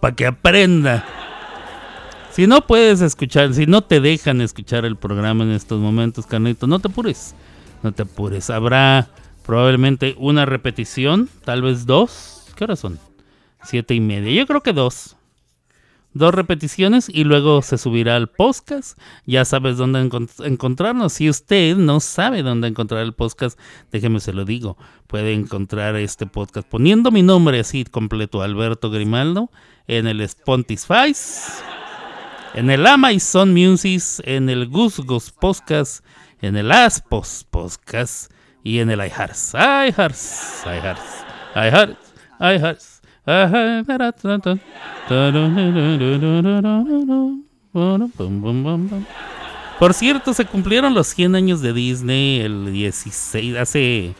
Para que aprenda. Si no puedes escuchar, si no te dejan escuchar el programa en estos momentos, carnito, no te apures. No te apures. Habrá probablemente una repetición, tal vez dos. ¿Qué horas son? Siete y media. Yo creo que dos. Dos repeticiones y luego se subirá al podcast. Ya sabes dónde encont- encontrarnos. Si usted no sabe dónde encontrar el podcast, déjeme se lo digo. Puede encontrar este podcast poniendo mi nombre así completo, Alberto Grimaldo, en el Spotify, en el Amazon Music, en el Gusgos Podcast, en el Aspos Podcast y en el iHearts. iHearts, iHearts, iHearts, iHearts. Por cierto, se cumplieron los cien años de Disney el dieciséis, hace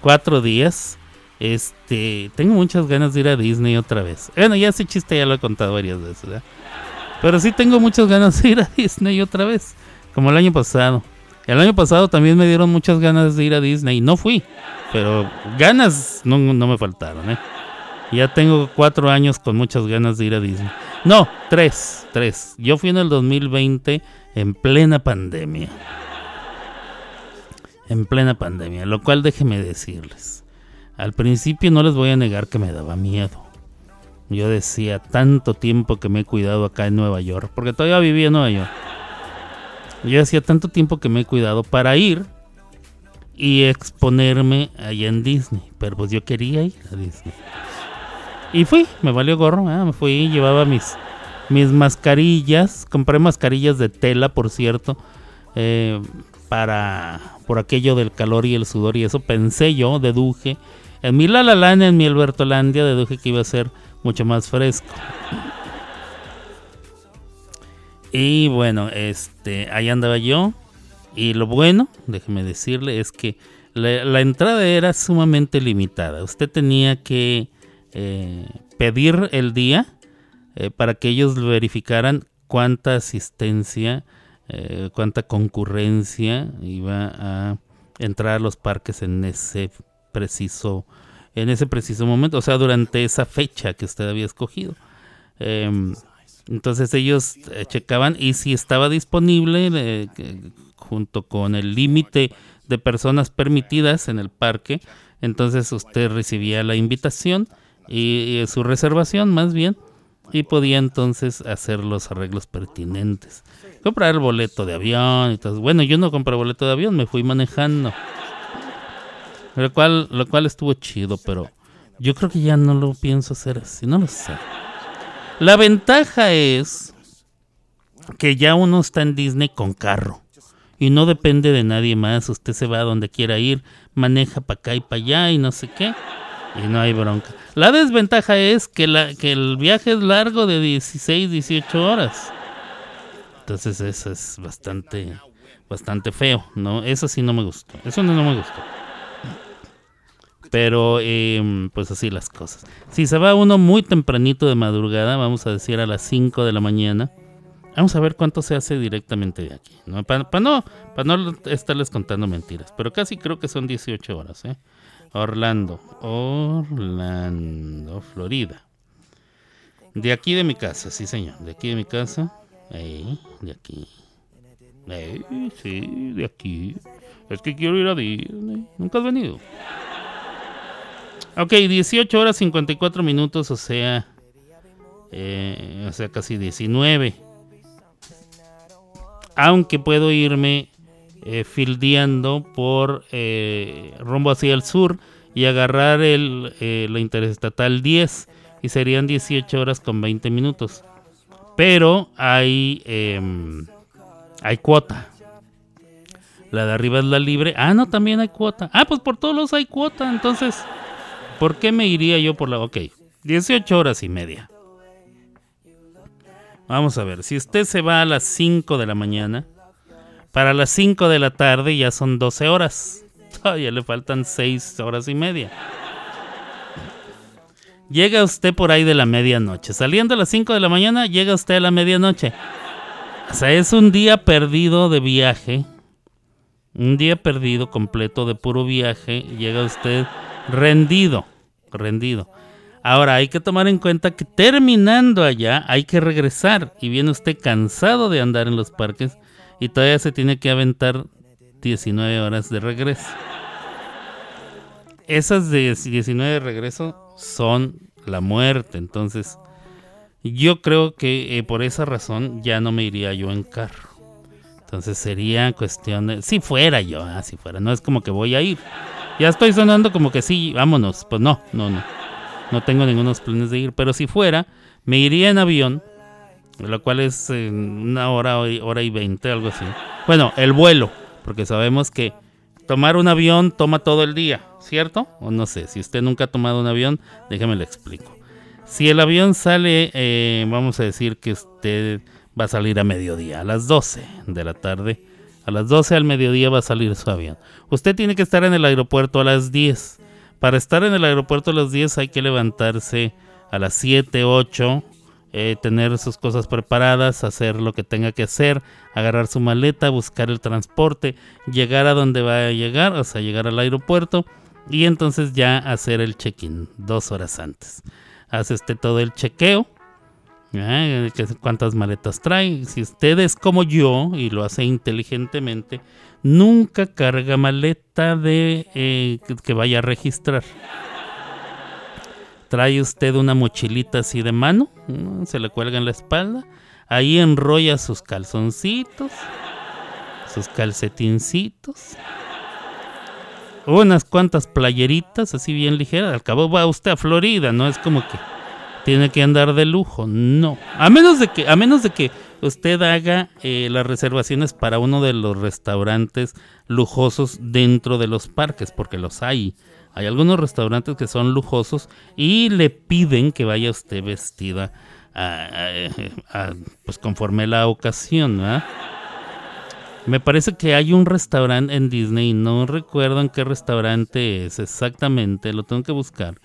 cuatro días. Este, tengo muchas ganas de ir a Disney otra vez. Bueno, ya ese chiste ya lo he contado varias veces, ¿verdad? Pero sí tengo muchas ganas de ir a Disney otra vez, como el año pasado. El año pasado también me dieron muchas ganas de ir a Disney, no fui, pero ganas no, no me faltaron, ¿eh? Ya tengo cuatro años con muchas ganas de ir a Disney. No, tres, tres. Yo fui en el dos mil veinte en plena pandemia. En plena pandemia, lo cual déjenme decirles. Al principio no les voy a negar que me daba miedo. Yo decía, tanto tiempo que me he cuidado acá en Nueva York, porque todavía vivía en Nueva York. Yo decía, tanto tiempo que me he cuidado para ir y exponerme allá en Disney. Pero pues yo quería ir a Disney. Y fui, me valió gorro, ¿eh? Me fui, llevaba mis, mis mascarillas, compré mascarillas de tela, por cierto, eh, para por aquello del calor y el sudor y eso. Pensé yo, deduje, en mi Lalalana, en mi Albertolandia, deduje que iba a ser mucho más fresco. Y bueno, este, ahí andaba yo, y lo bueno, déjeme decirle, es que la, la entrada era sumamente limitada. Usted tenía que... Eh, pedir el día eh, para que ellos verificaran cuánta asistencia, eh, cuánta concurrencia iba a entrar a los parques en ese preciso, en ese preciso momento, o sea, durante esa fecha que usted había escogido. Eh, entonces ellos eh, checaban y si estaba disponible eh, junto con el límite de personas permitidas en el parque, entonces usted recibía la invitación. Y, y su reservación más bien, y podía entonces hacer los arreglos pertinentes, comprar el boleto de avión y todo. Bueno, yo no compré boleto de avión, me fui manejando, lo cual, lo cual estuvo chido, pero yo creo que ya no lo pienso hacer así, no lo sé. La ventaja es que ya uno está en Disney con carro y no depende de nadie más. Usted se va a donde quiera ir, maneja para acá y para allá y no sé qué, y no hay bronca. La desventaja es que, la, que el viaje es largo, de dieciséis, dieciocho horas. Entonces eso es bastante, bastante feo, ¿no? Eso sí no me gustó, eso no, no me gustó. Pero eh, pues así las cosas. Si se va uno muy tempranito de madrugada, vamos a decir a las cinco de la mañana, vamos a ver cuánto se hace directamente de aquí, ¿no? Para pa no, pa no estarles contando mentiras. Pero casi creo que son dieciocho horas, ¿eh? Orlando, Orlando, Florida. De aquí de mi casa, sí señor, de aquí de mi casa. Ahí, de aquí. Ahí, sí, de aquí. Es que quiero ir a Disney. Nunca has venido. Ok, dieciocho horas cincuenta y cuatro minutos, o sea, eh, o sea, casi diecinueve. Aunque puedo irme eh, fildeando por eh, rumbo hacia el sur y agarrar el, eh, la interestatal diez, y serían dieciocho horas con veinte minutos. Pero hay, eh, hay cuota. La de arriba es la libre. Ah, no, también hay cuota. Ah, pues por todos los hay cuota, entonces... ¿Por qué me iría yo por la...? Ok, dieciocho horas y media. Vamos a ver, si usted se va a las cinco de la mañana, para las cinco de la tarde ya son doce horas. Todavía le faltan seis horas y media. Llega usted por ahí de la medianoche. Saliendo a las cinco de la mañana, llega usted a la medianoche. O sea, es un día perdido de viaje. Un día perdido completo de puro viaje. Llega usted... rendido, rendido. Ahora hay que tomar en cuenta que terminando allá hay que regresar, y viene usted cansado de andar en los parques y todavía se tiene que aventar diecinueve horas de regreso. Esas de diecinueve de regreso son la muerte. Entonces yo creo que eh, por esa razón ya no me iría yo en carro. Entonces sería cuestión de... si fuera yo, ah, si fuera, no es como que voy a ir. Ya estoy sonando como que sí, vámonos. Pues no, no, no. No tengo ningunos planes de ir. Pero si fuera, me iría en avión, lo cual es eh, una hora, hora y veinte, algo así. Bueno, el vuelo, porque sabemos que tomar un avión toma todo el día, ¿cierto? O no sé, si usted nunca ha tomado un avión, déjeme le explico. Si el avión sale, eh, vamos a decir que usted va a salir a mediodía, a las doce de la tarde. A las doce al mediodía va a salir su avión. Usted tiene que estar en el aeropuerto a las diez. Para estar en el aeropuerto a las diez hay que levantarse a las siete, ocho. Eh, tener sus cosas preparadas, hacer lo que tenga que hacer. Agarrar su maleta, buscar el transporte. Llegar a donde va a llegar, o sea, llegar al aeropuerto. Y entonces ya hacer el check-in dos horas antes. Hace usted todo el chequeo. ¿Eh? ¿Cuántas maletas trae? Si usted es como yo y lo hace inteligentemente, nunca carga maleta de eh, que vaya a registrar. Trae usted una mochilita así de mano, ¿no? Se le cuelga en la espalda. Ahí enrolla sus calzoncitos, sus calcetincitos, unas cuantas playeritas así bien ligeras. Al cabo va usted a Florida, no es como que tiene que andar de lujo, no. A menos de que, a menos de que usted haga eh, las reservaciones para uno de los restaurantes lujosos dentro de los parques, porque los hay. Hay algunos restaurantes que son lujosos y le piden que vaya usted vestida a, a, a, pues conforme la ocasión, ¿verdad? Me parece que hay un restaurante en Disney, no recuerdo en qué restaurante es exactamente, lo tengo que buscar,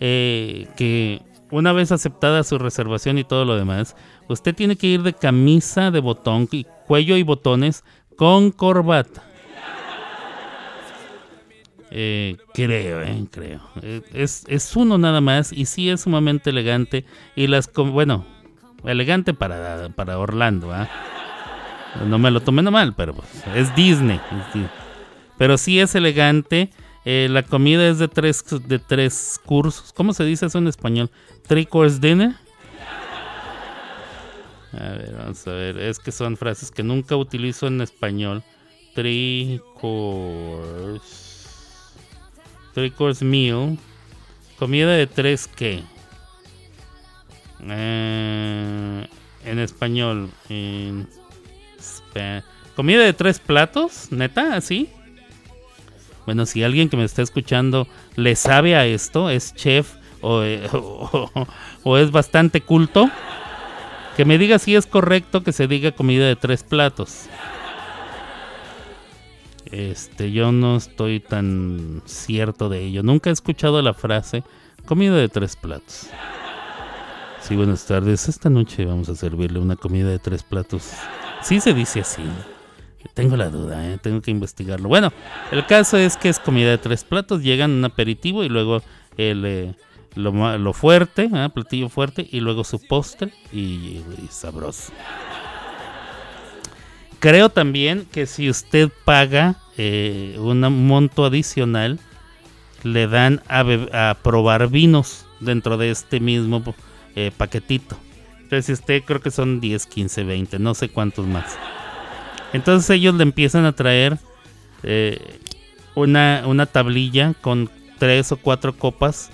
eh, que... una vez aceptada su reservación y todo lo demás, usted tiene que ir de camisa de botón, cuello y botones, con corbata. Eh, creo, eh, creo. Es, es uno nada más, y sí es sumamente elegante. Y las, bueno, elegante para, para Orlando, ¿eh? No me lo tomen mal, pero pues, es Disney, es Disney. Pero sí es elegante. Eh, la comida es de tres, de tres cursos. ¿Cómo se dice eso en español? ¿Three course dinner? A ver, vamos a ver. Es que son frases que nunca utilizo en español. Three course. Three course meal. Comida de tres qué. Eh, en español. En spa- comida de tres platos, neta, así. Bueno, si alguien que me está escuchando le sabe a esto, es chef o, o, o, o es bastante culto, que me diga si es correcto que se diga comida de tres platos. Este, yo no estoy tan cierto de ello. Nunca he escuchado la frase comida de tres platos. Sí, buenas tardes. Esta noche vamos a servirle una comida de tres platos. Sí se dice así. Tengo la duda, ¿eh? Tengo que investigarlo. Bueno, el caso es que es comida de tres platos. Llegan un aperitivo y luego el, eh, lo, lo fuerte, ¿eh? Platillo fuerte, y luego su postre y, y, y sabroso. Creo también que si usted paga eh, un monto adicional, le dan a, be- a probar vinos dentro de este mismo eh, paquetito. Entonces, si usted, creo que son diez, quince, veinte, no sé cuántos más. Entonces ellos le empiezan a traer eh, una, una tablilla con tres o cuatro copas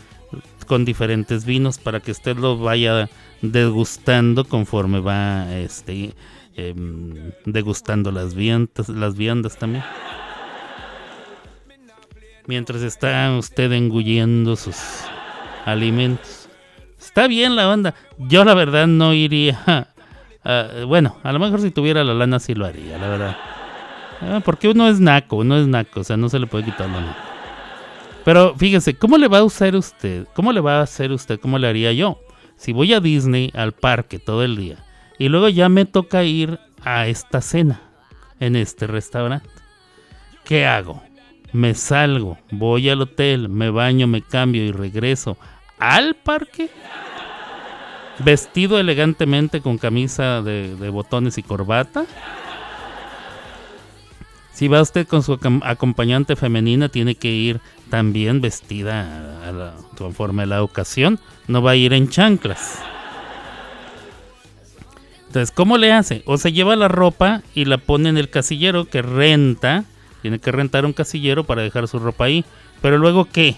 con diferentes vinos para que usted los vaya degustando conforme va este... Eh, degustando las viandas, las viandas también, mientras está usted engullendo sus alimentos. Está bien la onda. Yo la verdad no iría. Uh, bueno, a lo mejor si tuviera la lana sí lo haría, la verdad. Uh, porque uno es naco, uno es naco, o sea, no se le puede quitar la lana. Pero fíjese, ¿cómo le va a usar usted? ¿Cómo le va a hacer usted? ¿Cómo le haría yo? Si voy a Disney, al parque todo el día, y luego ya me toca ir a esta cena en este restaurante, ¿qué hago? Me salgo, voy al hotel, me baño, me cambio y regreso al parque vestido elegantemente con camisa de, de botones y corbata. Si va usted con su acompañante femenina, tiene que ir también vestida a la, conforme a la ocasión. No va a ir en chanclas. Entonces, ¿cómo le hace? O se lleva la ropa y la pone en el casillero que renta. Tiene que rentar un casillero para dejar su ropa ahí. Pero luego, ¿qué?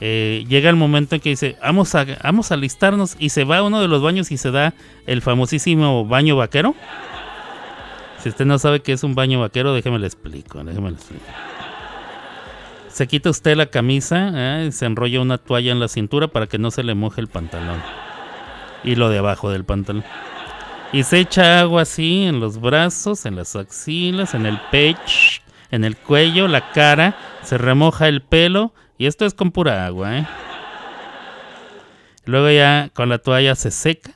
Eh, llega el momento en que dice, vamos a, vamos a alistarnos. Y se va a uno de los baños y se da el famosísimo baño vaquero. Si usted no sabe qué es un baño vaquero, déjeme le explico, déjeme le explico. Se quita usted la camisa, eh, y se enrolla una toalla en la cintura para que no se le moje el pantalón. Y lo de abajo del pantalón. Y se echa agua así en los brazos, en las axilas, en el pecho, en el cuello, la cara. Se remoja el pelo y esto es con pura agua, ¿eh? Luego ya con la toalla se seca,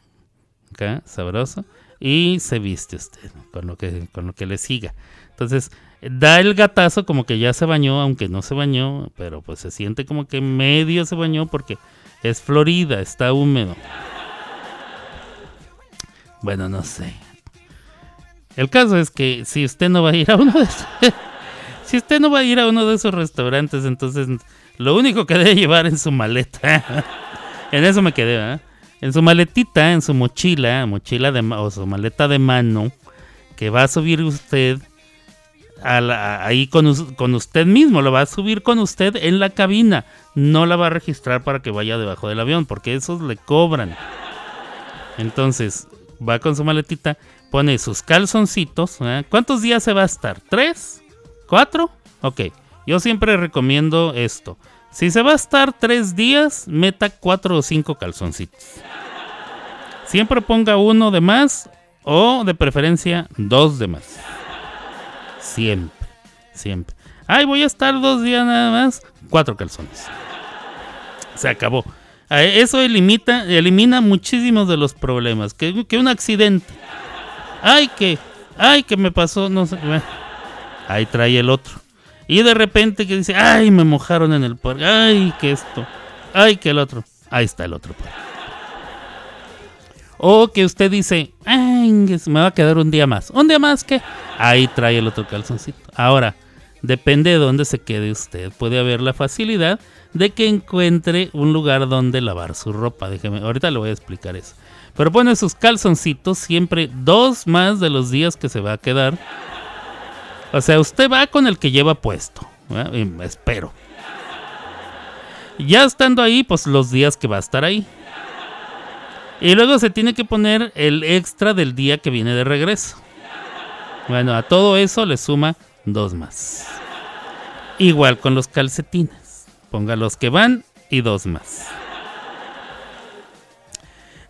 acá, sabroso, y se viste usted con lo que, con lo que le siga. Entonces da el gatazo como que ya se bañó, aunque no se bañó, pero pues se siente como que medio se bañó porque es Florida, está húmedo. Bueno, no sé. El caso es que si usted no va a ir a uno de esos, si usted no va a ir a uno de esos restaurantes, entonces lo único que debe llevar en su maleta, en eso me quedé, ¿verdad? En su maletita, en su mochila, mochila de, o su maleta de mano, que va a subir usted a la, ahí con, con usted mismo, lo va a subir con usted en la cabina, no la va a registrar para que vaya debajo del avión, porque esos le cobran. Entonces va con su maletita, pone sus calzoncitos, ¿eh? ¿Cuántos días se va a estar? ¿Tres? ¿Cuatro? Ok, yo siempre recomiendo esto. Si se va a estar tres días, meta cuatro o cinco calzoncitos. Siempre ponga uno de más o de preferencia dos de más. Siempre, siempre. Ay, voy a estar dos días nada más, cuatro calzones. Se acabó. Eso elimita, elimina muchísimos de los problemas. Que, que un accidente. Ay, que, ay, que me pasó, no sé. Ahí trae el otro. Y de repente que dice, ay, me mojaron en el parque. Ay, que esto. Ay, que el otro. Ahí está el otro parque. O que usted dice, ay, me va a quedar un día más. ¿Un día más qué? Ahí trae el otro calzoncito. Ahora, depende de dónde se quede usted. Puede haber la facilidad de que encuentre un lugar donde lavar su ropa. Déjeme, ahorita le voy a explicar eso. Pero pone sus calzoncitos siempre dos más de los días que se va a quedar. O sea, usted va con el que lleva puesto, ¿eh? Espero. Ya estando ahí, pues los días que va a estar ahí. Y luego se tiene que poner el extra del día que viene de regreso. Bueno, a todo eso le suma dos más. Igual con los calcetines. Ponga los que van y dos más.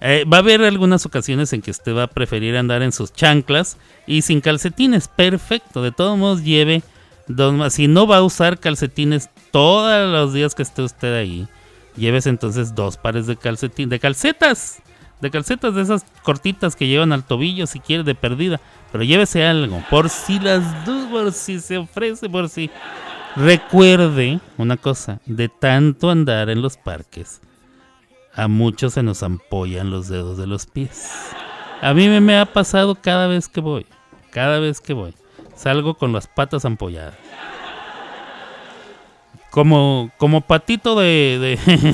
Eh, va a haber algunas ocasiones en que usted va a preferir andar en sus chanclas y sin calcetines. Perfecto, de todos modos lleve dos más. Si no va a usar calcetines todos los días que esté usted ahí, lleves entonces dos pares de calcetines, de calcetas, de calcetas de esas cortitas que llevan al tobillo si quiere de perdida, pero llévese algo, por si las dudas, por si se ofrece, por si... Recuerde una cosa, de tanto andar en los parques, a muchos se nos ampollan los dedos de los pies. A mí me, me ha pasado cada vez que voy, cada vez que voy, salgo con las patas ampolladas. Como, como patito de, de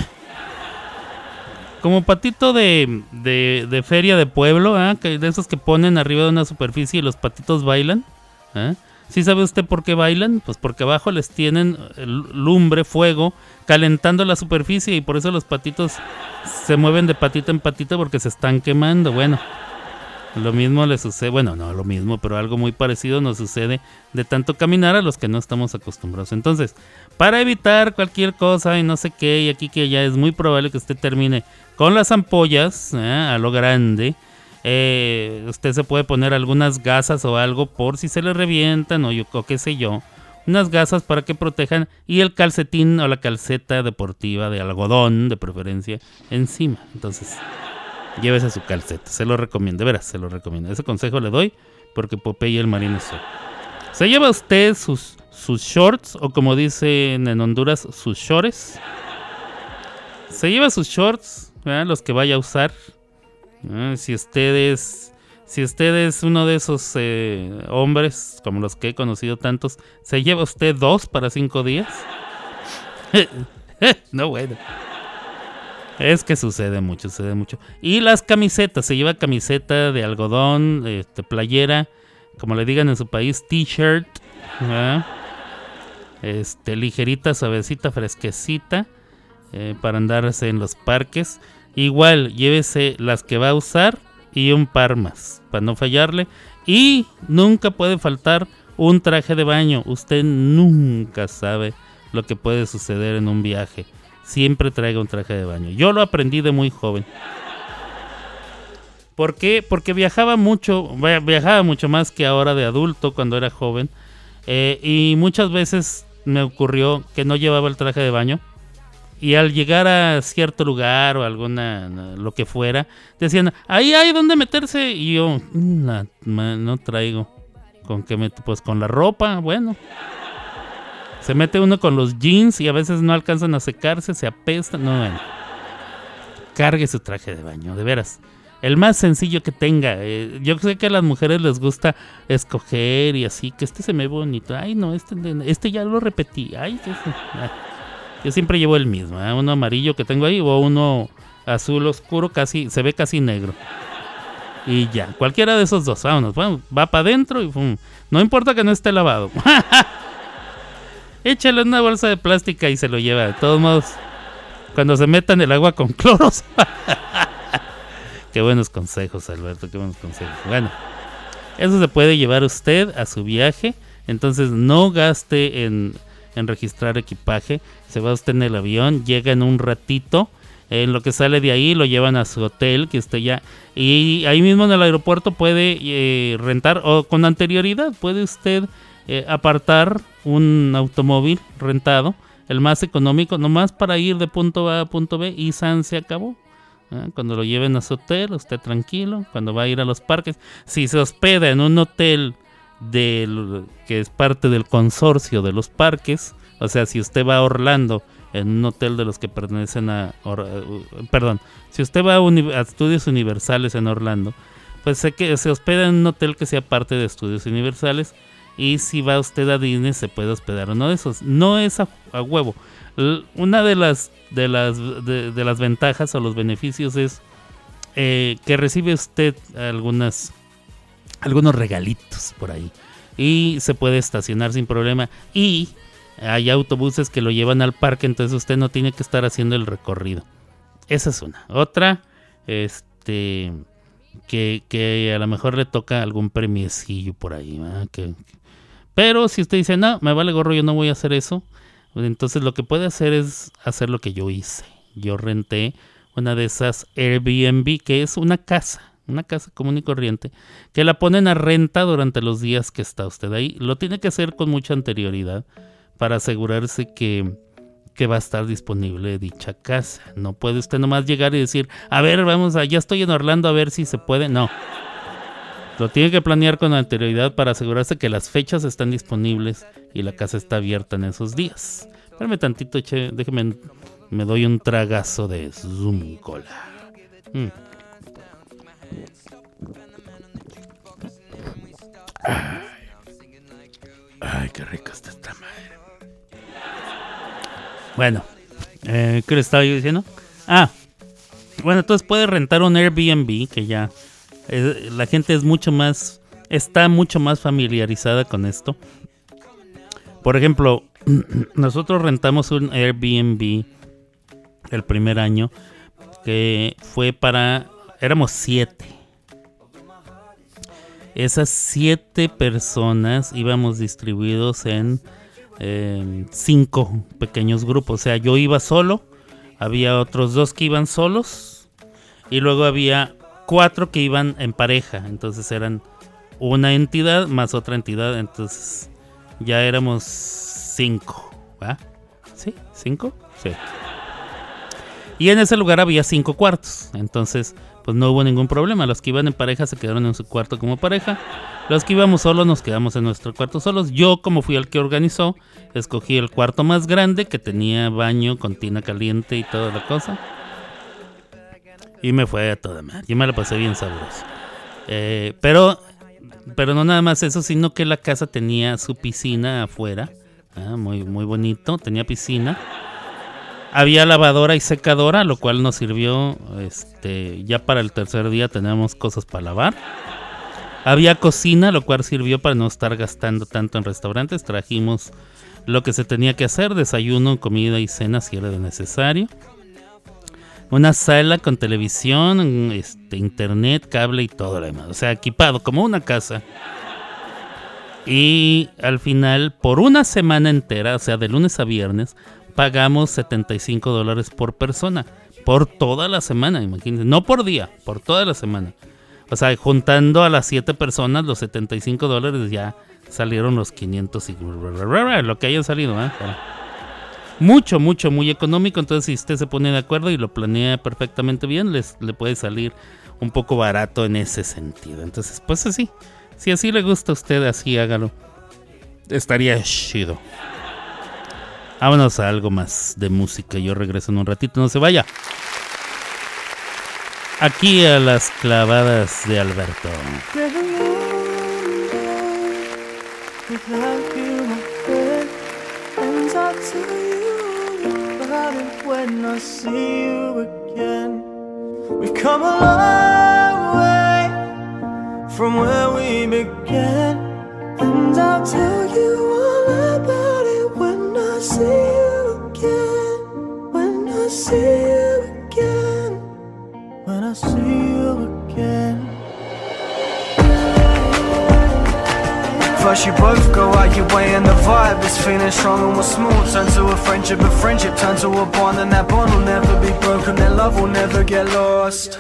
como patito de, de, de feria de pueblo, ¿eh? De esos que ponen arriba de una superficie y los patitos bailan, ¿eh? ¿Sí sabe usted por qué bailan? Pues porque abajo les tienen lumbre, fuego, calentando la superficie, y por eso los patitos se mueven de patita en patita porque se están quemando. Bueno, lo mismo le sucede, bueno, no lo mismo, pero algo muy parecido nos sucede de tanto caminar a los que no estamos acostumbrados. Entonces, para evitar cualquier cosa y no sé qué, y aquí que ya es muy probable que usted termine con las ampollas, ¿eh? A lo grande. Eh, usted se puede poner algunas gasas o algo por si se le revientan o, yo, o qué sé yo. Unas gasas para que protejan y el calcetín o la calceta deportiva de algodón, de preferencia, encima. Entonces, llévese su calceta. Se lo recomiendo, de veras, se lo recomiendo. Ese consejo le doy porque Popeye el marino soy. Se lleva usted sus, sus shorts o como dicen en Honduras, sus shorts. Se lleva sus shorts, ¿verdad? Los que vaya a usar. Si usted es, si usted es uno de esos eh, hombres como los que he conocido tantos, ¿se lleva usted dos para cinco días? No, bueno. Es que sucede mucho, sucede mucho. Y las camisetas, se lleva camiseta de algodón, este, playera, como le digan en su país, t-shirt, ¿verdad? Este, ligerita, suavecita, fresquecita, eh, para andarse en los parques. Igual, llévese las que va a usar y un par más, para no fallarle. Y nunca puede faltar un traje de baño. Usted nunca sabe lo que puede suceder en un viaje. Siempre traiga un traje de baño. Yo lo aprendí de muy joven. ¿Por qué? Porque viajaba mucho, viajaba mucho más que ahora de adulto cuando era joven. Eh, y muchas veces me ocurrió que no llevaba el traje de baño. Y al llegar a cierto lugar o alguna, lo que fuera, decían, ahí hay donde meterse. Y yo, no, no traigo. ¿Con qué meto? Pues con la ropa, bueno. Se mete uno con los jeans y a veces no alcanzan a secarse, se apestan. No, bueno. Cargue su traje de baño, de veras. El más sencillo que tenga. Eh, yo sé que a las mujeres les gusta escoger y así, que este se me ve bonito. Ay, no, este, este ya lo repetí. Ay, qué se... Ay. Yo siempre llevo el mismo, ¿eh? Uno amarillo que tengo ahí o uno azul oscuro, casi se ve casi negro. Y ya, cualquiera de esos dos, vámonos, bueno, va para adentro y pum. No importa que no esté lavado. Échale una bolsa de plástica y se lo lleva. De todos modos, cuando se metan el agua con cloros. Qué buenos consejos, Alberto, qué buenos consejos. Bueno, eso se puede llevar usted a su viaje, entonces no gaste en... en registrar equipaje, se va usted en el avión, llega en un ratito, en lo que sale de ahí lo llevan a su hotel, que usted ya, y ahí mismo en el aeropuerto puede eh, rentar, o con anterioridad puede usted eh, apartar un automóvil rentado, el más económico, nomás para ir de punto A a punto B y san se acabó. ¿Eh? Cuando lo lleven a su hotel, usted tranquilo, cuando va a ir a los parques, si se hospeda en un hotel del que es parte del consorcio de los parques, o sea, si usted va a Orlando en un hotel de los que pertenecen a or, perdón, si usted va a, uni, a Estudios Universales en Orlando, pues se, que, se hospeda en un hotel que sea parte de Estudios Universales, y si va usted a Disney se puede hospedar uno de esos, no es a, a huevo. Una de las de las de, de las ventajas o los beneficios es eh, que recibe usted algunas algunos regalitos por ahí y se puede estacionar sin problema, y hay autobuses que lo llevan al parque, entonces usted no tiene que estar haciendo el recorrido. Esa es una. Otra, es este que, que a lo mejor le toca algún premiecillo por ahí, ¿verdad? Que, que, pero si usted dice, no, me vale gorro, yo no voy a hacer eso, pues entonces lo que puede hacer es hacer lo que yo hice. Yo renté una de esas Airbnb, que es una casa, una casa común y corriente, que la ponen a renta durante los días que está usted ahí. Lo tiene que hacer con mucha anterioridad para asegurarse que, que va a estar disponible dicha casa. No puede usted nomás llegar y decir, a ver, vamos, ya estoy en Orlando, a ver si se puede. No, lo tiene que planear con anterioridad para asegurarse que las fechas están disponibles y la casa está abierta en esos días. Espérame tantito, che, déjeme, me doy un tragazo de Zoom Cola. Mm. Ay. Ay, qué rica está esta madre. Bueno, eh, ¿qué le estaba yo diciendo? Ah, bueno, entonces puedes rentar un Airbnb, que ya eh, la gente es mucho más, está mucho más familiarizada con esto. Por ejemplo, nosotros rentamos un Airbnb el primer año, que fue para, éramos siete. Esas siete personas íbamos distribuidos en eh, cinco pequeños grupos. O sea, yo iba solo, había otros dos que iban solos y luego había cuatro que iban en pareja. Entonces eran una entidad más otra entidad. Entonces ya éramos cinco, ¿va? ¿Sí? ¿Cinco? Sí. Y en ese lugar había cinco cuartos. Entonces, pues no hubo ningún problema. Los que iban en pareja se quedaron en su cuarto como pareja. Los que íbamos solos nos quedamos en nuestro cuarto solos. Yo, como fui el que organizó, escogí el cuarto más grande, que tenía baño con tina caliente y toda la cosa. Y me fue a toda madre. Yo me la pasé bien sabroso. Eh, pero, pero no nada más eso, sino que la casa tenía su piscina afuera. Ah, muy, muy bonito. Tenía piscina. Había lavadora y secadora, lo cual nos sirvió, este, ya para el tercer día teníamos cosas para lavar. Había cocina, lo cual sirvió para no estar gastando tanto en restaurantes. Trajimos lo que se tenía que hacer, desayuno, comida y cena si era necesario. Una sala con televisión, este, internet, cable y todo lo demás. O sea, equipado como una casa. Y al final, por una semana entera, o sea, de lunes a viernes, pagamos setenta y cinco dólares por persona, por toda la semana, imagínense, no por día, por toda la semana. O sea, juntando a las siete personas, los setenta y cinco dólares, ya salieron los quinientos y lo que hayan salido, ¿eh? Mucho, mucho, muy económico. Entonces, si usted se pone de acuerdo y lo planea perfectamente bien, les, le puede salir un poco barato en ese sentido. Entonces, pues así, si así le gusta a usted, así hágalo. Estaría chido. Vámonos a algo más de música. Yo regreso en un ratito, no se vaya. Aquí a las clavadas de Alberto. We've come a long way from where we began, and I'll tell you all about see you again, when I see you again, when I see you again. First you both go out your way and the vibe is feeling strong and we're small. Turn to a friendship, a friendship turns to a bond, and that bond will never be broken, their love will never get lost.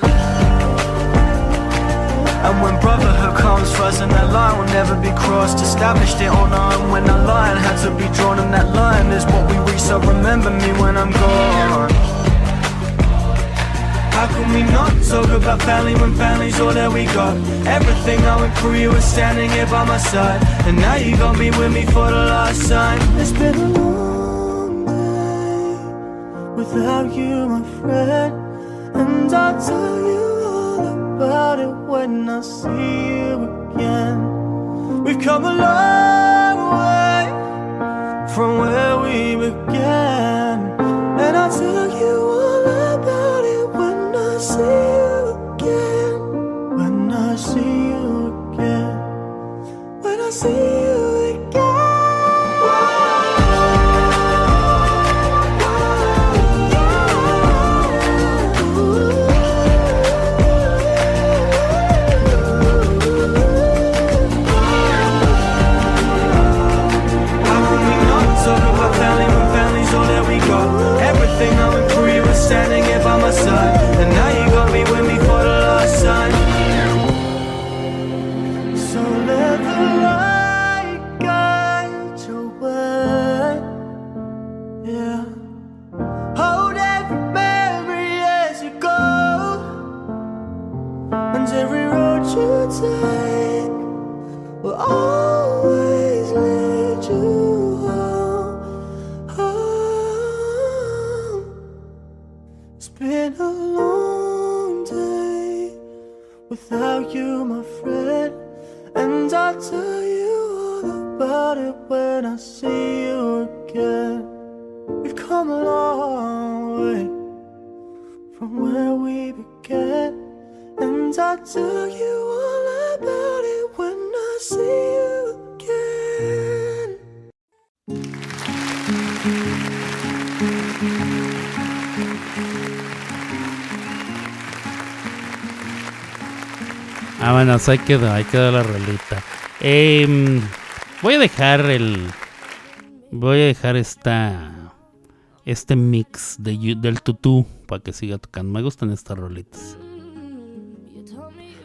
And when brotherhood comes first, and that line will never be crossed. Established it on our own when that line had to be drawn, and that line is what we reach, so remember me when I'm gone. How can we not talk about family when family's all that we got? Everything I went through, you were standing here by my side, and now you gon' be with me for the last time. It's been a long day without you, my friend, and I'll tell you about it when I see you again. We've come a long way from where we began, and I'll tell you all about it when I see you again, when I see you again, when I see you again. every road you take will always lead you home, home. It's been a long day without you, my friend, and I'll tell you all about it when I see you again. We've come a long way from where we began. And I'll tell you all about it when I see you again. Ah, bueno, ahí quedó, ahí quedó la rolita. Eh, voy a dejar el... Voy a dejar esta... Este mix de, del tutú para que siga tocando. Me gustan estas rolitas.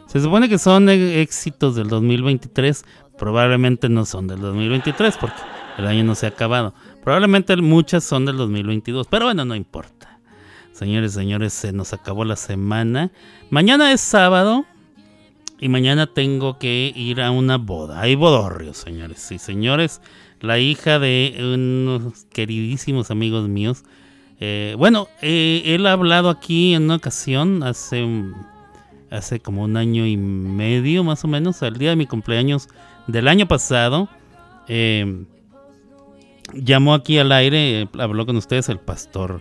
Se supone que son éxitos del dos mil veintitrés, probablemente no son del dos mil veintitrés porque el año no se ha acabado. Probablemente muchas son del dos mil veintidós, pero bueno, no importa. Señores, señores, se nos acabó la semana. Mañana es sábado y mañana tengo que ir a una boda. Hay bodorrio, señores y señores. La hija de unos queridísimos amigos míos. Eh, bueno, eh, él ha hablado aquí en una ocasión hace... Hace como un año y medio, más o menos, al día de mi cumpleaños del año pasado. Eh, llamó aquí al aire, eh, habló con ustedes el pastor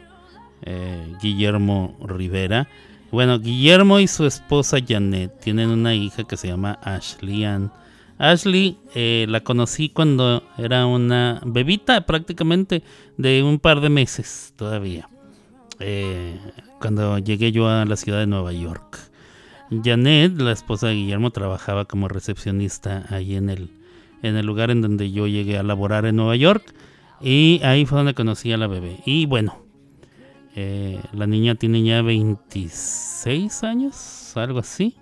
eh, Guillermo Rivera. Bueno, Guillermo y su esposa Janet tienen una hija que se llama Ashley Ann. Ashley eh, la conocí cuando era una bebita, prácticamente de un par de meses todavía. Eh, cuando llegué yo a la ciudad de Nueva York. Janet, la esposa de Guillermo, trabajaba como recepcionista ahí en el, en el lugar en donde yo llegué a laborar en Nueva York. Y ahí fue donde conocí a la bebé. Y bueno, eh, la niña tiene ya veintiséis años, algo así.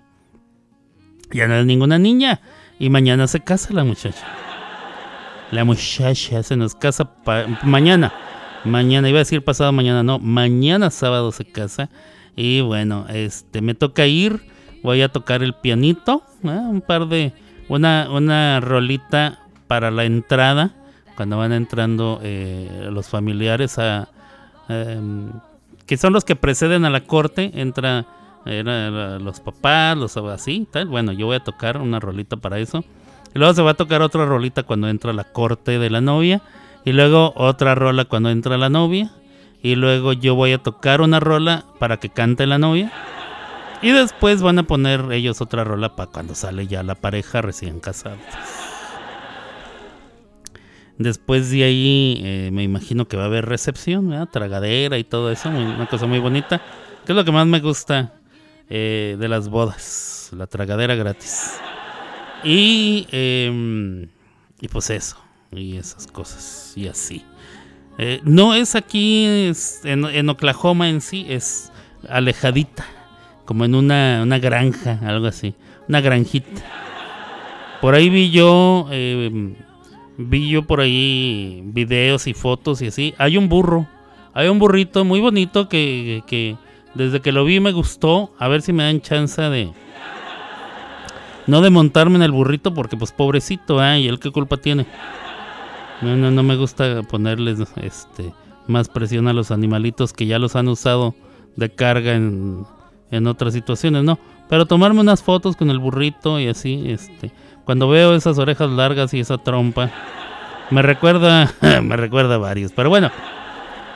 Ya no es ninguna niña. Y mañana se casa la muchacha. La muchacha se nos casa pa- mañana. Mañana, iba a decir pasado mañana, no. Mañana sábado se casa. Y bueno, este me toca ir. Voy a tocar el pianito, ¿eh? un par de una, una rolita para la entrada cuando van entrando eh, los familiares a eh, que son los que preceden a la corte, entra eh, los papás, los así, tal. Bueno, yo voy a tocar una rolita para eso. Y luego se va a tocar otra rolita cuando entra la corte de la novia y luego otra rola cuando entra la novia. Y luego yo voy a tocar una rola para que cante la novia. Y después van a poner ellos otra rola para cuando sale ya la pareja recién casada. Después de ahí eh, me imagino que va a haber recepción, ¿verdad? Tragadera y todo eso. Muy, una cosa muy bonita. Que es lo que más me gusta eh, de las bodas. La tragadera gratis. Y, eh, y pues eso. Y esas cosas. Y así. Eh, no es aquí es en, en Oklahoma en sí, es alejadita, como en una, una granja, algo así, una granjita. Por ahí vi yo, eh, vi yo por ahí videos y fotos y así. Hay un burro, hay un burrito muy bonito que, que desde que lo vi me gustó. A ver si me dan chance de, no de montarme en el burrito porque pues pobrecito, ¿eh? ¿Y él qué culpa tiene? No, no, no me gusta ponerles este más presión a los animalitos que ya los han usado de carga en, en otras situaciones, no. Pero tomarme unas fotos con el burrito y así, este, cuando veo esas orejas largas y esa trompa, me recuerda, me recuerda a varios. Pero bueno,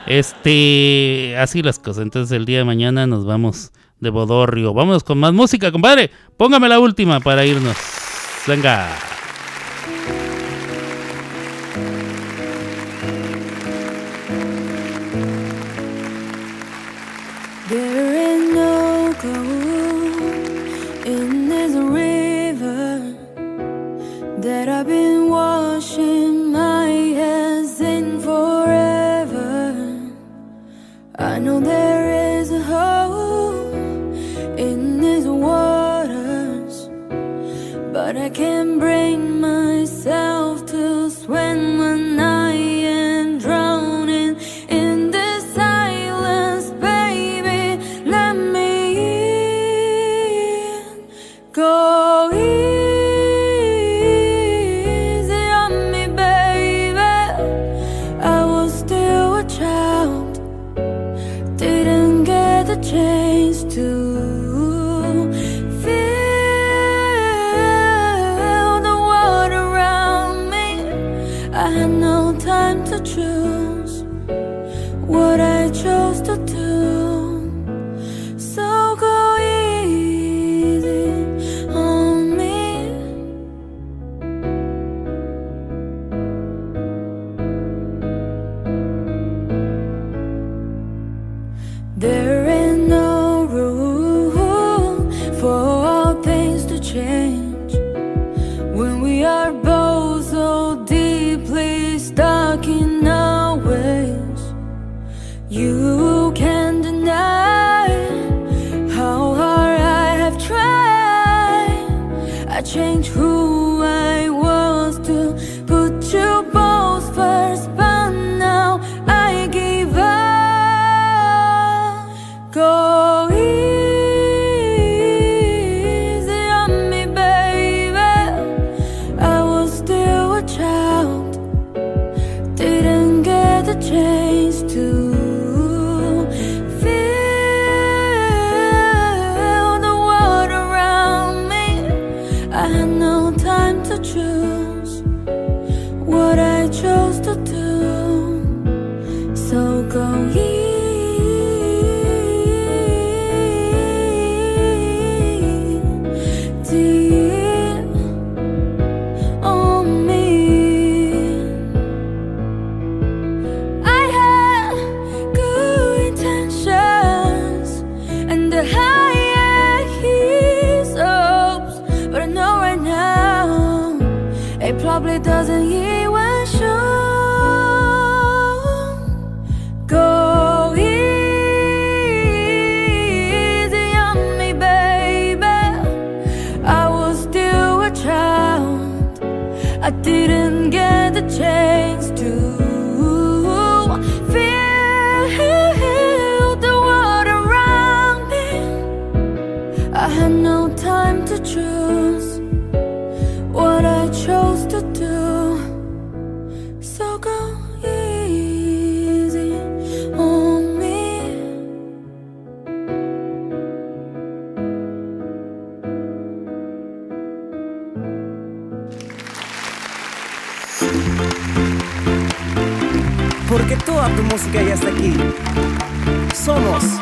este, así las cosas. Entonces el día de mañana nos vamos de bodorrio. Vámonos con más música, compadre. Póngame la última para irnos. Venga. That I've been washing my hands in forever. I know there is a hope in these waters, but I can't bring myself to swim when I am drowning in this silence. Baby, let me in. what I chose to do. So go easy on me. There ain't no room for all things to change when we are both so deeply stuck in our ways. You can't deny how hard I have tried. I changed who I was to put you both first, but now I give up. Go easy on me, baby. I was still a child, didn't get the chance to doesn't even show. Go easy on me, baby. I was still a child, I didn't get the chance to feel the world around me. I had no time to choose what I chose to do. So go easy on me. Porque toda tu música ya está aquí. Somos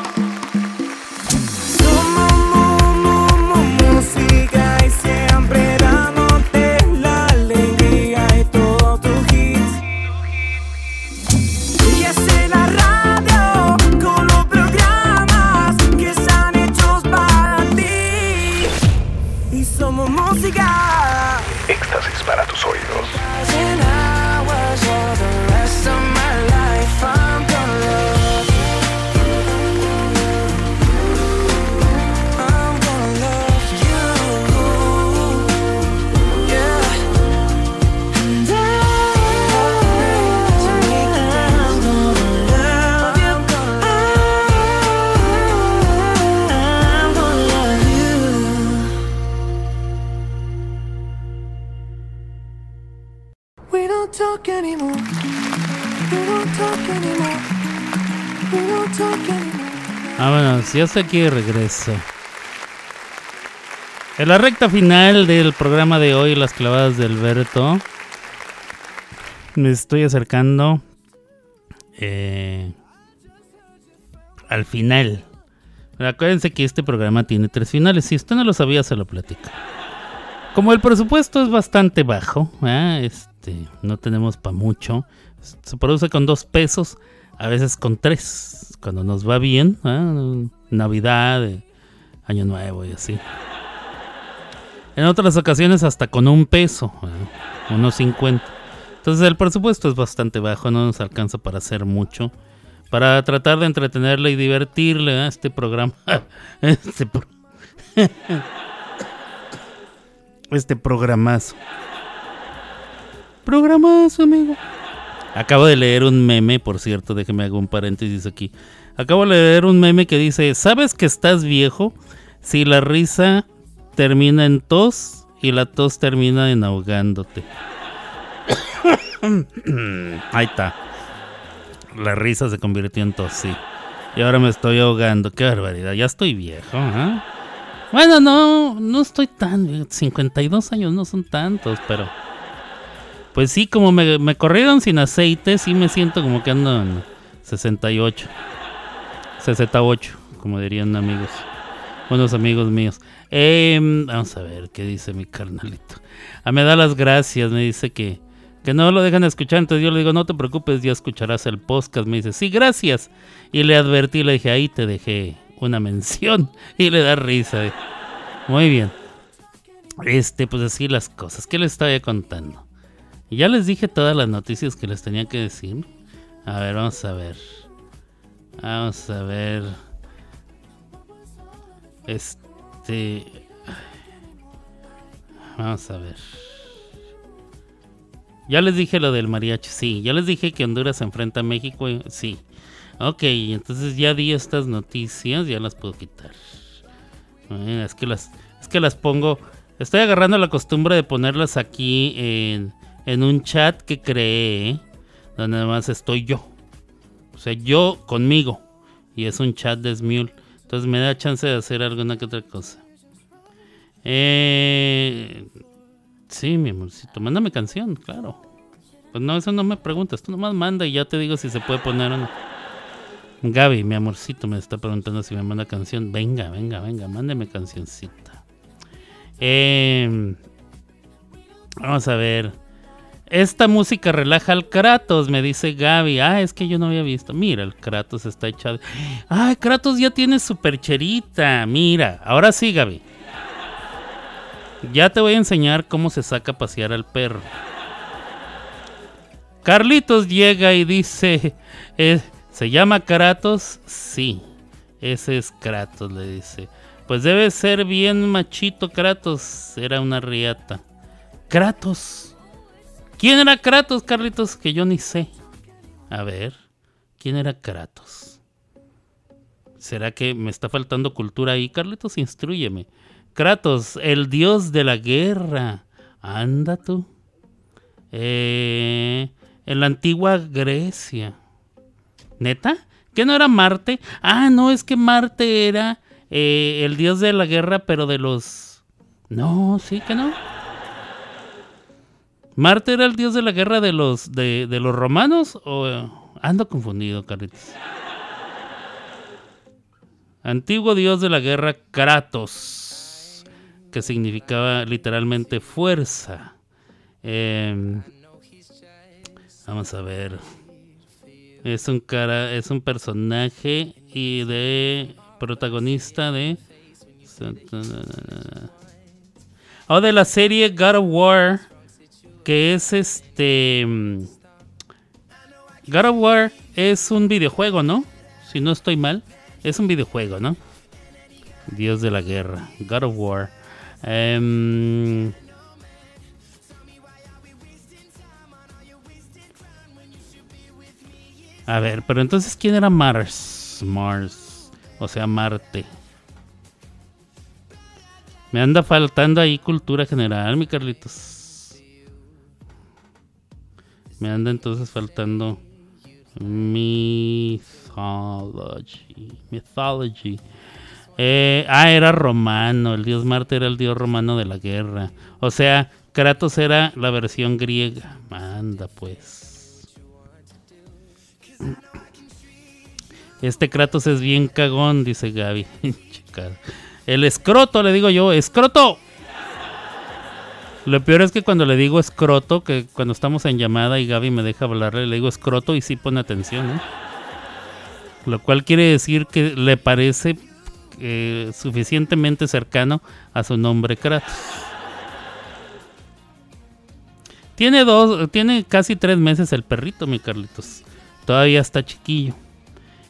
vámonos, ya estoy aquí de regreso. En la recta final del programa de hoy, las clavadas de Alberto. Me estoy acercando eh, al final. Pero acuérdense que este programa tiene tres finales. Si usted no lo sabía, se lo platico. Como el presupuesto es bastante bajo, ¿eh? este, no tenemos pa' mucho. Se produce con dos pesos, a veces con tres, cuando nos va bien, ¿eh? Navidad, eh, Año Nuevo y así. En otras ocasiones hasta con un peso, ¿eh? Unos cincuenta. Entonces el presupuesto es bastante bajo, no nos alcanza para hacer mucho. Para tratar de entretenerle y divertirle a ¿eh? este programa. Este, pro... este programazo. Programazo, amigo. Acabo de leer un meme, por cierto, déjeme hago un paréntesis aquí. Acabo de leer un meme que dice: ¿sabes que estás viejo si la risa termina en tos y la tos termina en ahogándote? Ahí está. La risa se convirtió en tos, sí. Y ahora me estoy ahogando, qué barbaridad, ya estoy viejo, ¿eh? Bueno, no, no estoy tan viejo, cincuenta y dos años no son tantos, pero... pues sí, como me, me corrieron sin aceite, sí me siento como que ando en, sesenta y ocho. sesenta y ocho, como dirían amigos. Buenos amigos míos. Eh, vamos a ver qué dice mi carnalito. Ah, me da las gracias, me dice que, que no lo dejan escuchar. Entonces yo le digo, no te preocupes, ya escucharás el podcast. Me dice, sí, gracias. Y le advertí, le dije, ahí te dejé una mención. Y le da risa. Eh. Muy bien. Este, pues así las cosas. ¿Qué les estaba contando? Ya les dije todas las noticias que les tenía que decir. A ver, vamos a ver. Vamos a ver. Este. Vamos a ver. Ya les dije lo del mariachi, sí. Ya les dije que Honduras se enfrenta a México, sí. Ok, entonces ya di estas noticias, ya las puedo quitar. Eh, es que las, es que las pongo. Estoy agarrando la costumbre de ponerlas aquí en, en un chat que creé, donde además estoy yo. O sea, yo conmigo. Y es un chat de Smule. Entonces me da chance de hacer alguna que otra cosa. Eh, sí, mi amorcito. Mándame canción, claro. Pues no, eso no me preguntas. Tú nomás manda y ya te digo si se puede poner o no. Gaby, mi amorcito, me está preguntando si me manda canción. Venga, venga, venga. Mándeme cancioncita. Eh, vamos a ver. Esta música relaja al Kratos, me dice Gaby. Ah, es que yo no había visto. Mira, el Kratos está echado. Ah, Kratos ya tiene supercherita. Mira, ahora sí, Gaby. Ya te voy a enseñar cómo se saca a pasear al perro. Carlitos llega y dice, eh, ¿se llama Kratos? Sí, ese es Kratos, le dice. Pues debe ser bien machito Kratos. Era una riata. Kratos. ¿Quién era Kratos, Carlitos? Que yo ni sé. A ver, ¿quién era Kratos? ¿Será que me está faltando cultura ahí? Carlitos, instrúyeme. Kratos, el dios de la guerra. Anda tú. Eh, en la antigua Grecia. ¿Neta? ¿Que no era Marte? Ah, no, es que Marte era eh, el dios de la guerra, pero de los... No, sí que no. ¿Marte era el dios de la guerra de los de, de los romanos? O ando confundido, Carlitos. Antiguo dios de la guerra, Kratos, que significaba literalmente fuerza. Eh, vamos a ver. Es un cara, es un personaje y de protagonista de o oh, de la serie God of War. Que es este. God of War es un videojuego, ¿no? Si no estoy mal, es un videojuego, ¿no? Dios de la guerra, God of War. Um, a ver, pero entonces, ¿quién era Mars? Mars, o sea, Marte. Me anda faltando ahí cultura general, mi Carlitos. Me anda entonces faltando mythology. Mythology. Eh, ah, era romano. El dios Marte era el dios romano de la guerra. O sea, Kratos era la versión griega. Manda pues. Este Kratos es bien cagón, dice Gaby. El escroto, le digo yo. ¡Escroto! Lo peor es que cuando le digo escroto, que cuando estamos en llamada y Gaby me deja hablarle, le digo escroto y sí pone atención, ¿eh? Lo cual quiere decir que le parece eh, suficientemente cercano a su nombre Kratos. Tiene dos, tiene casi tres meses el perrito, mi Carlitos. Todavía está chiquillo.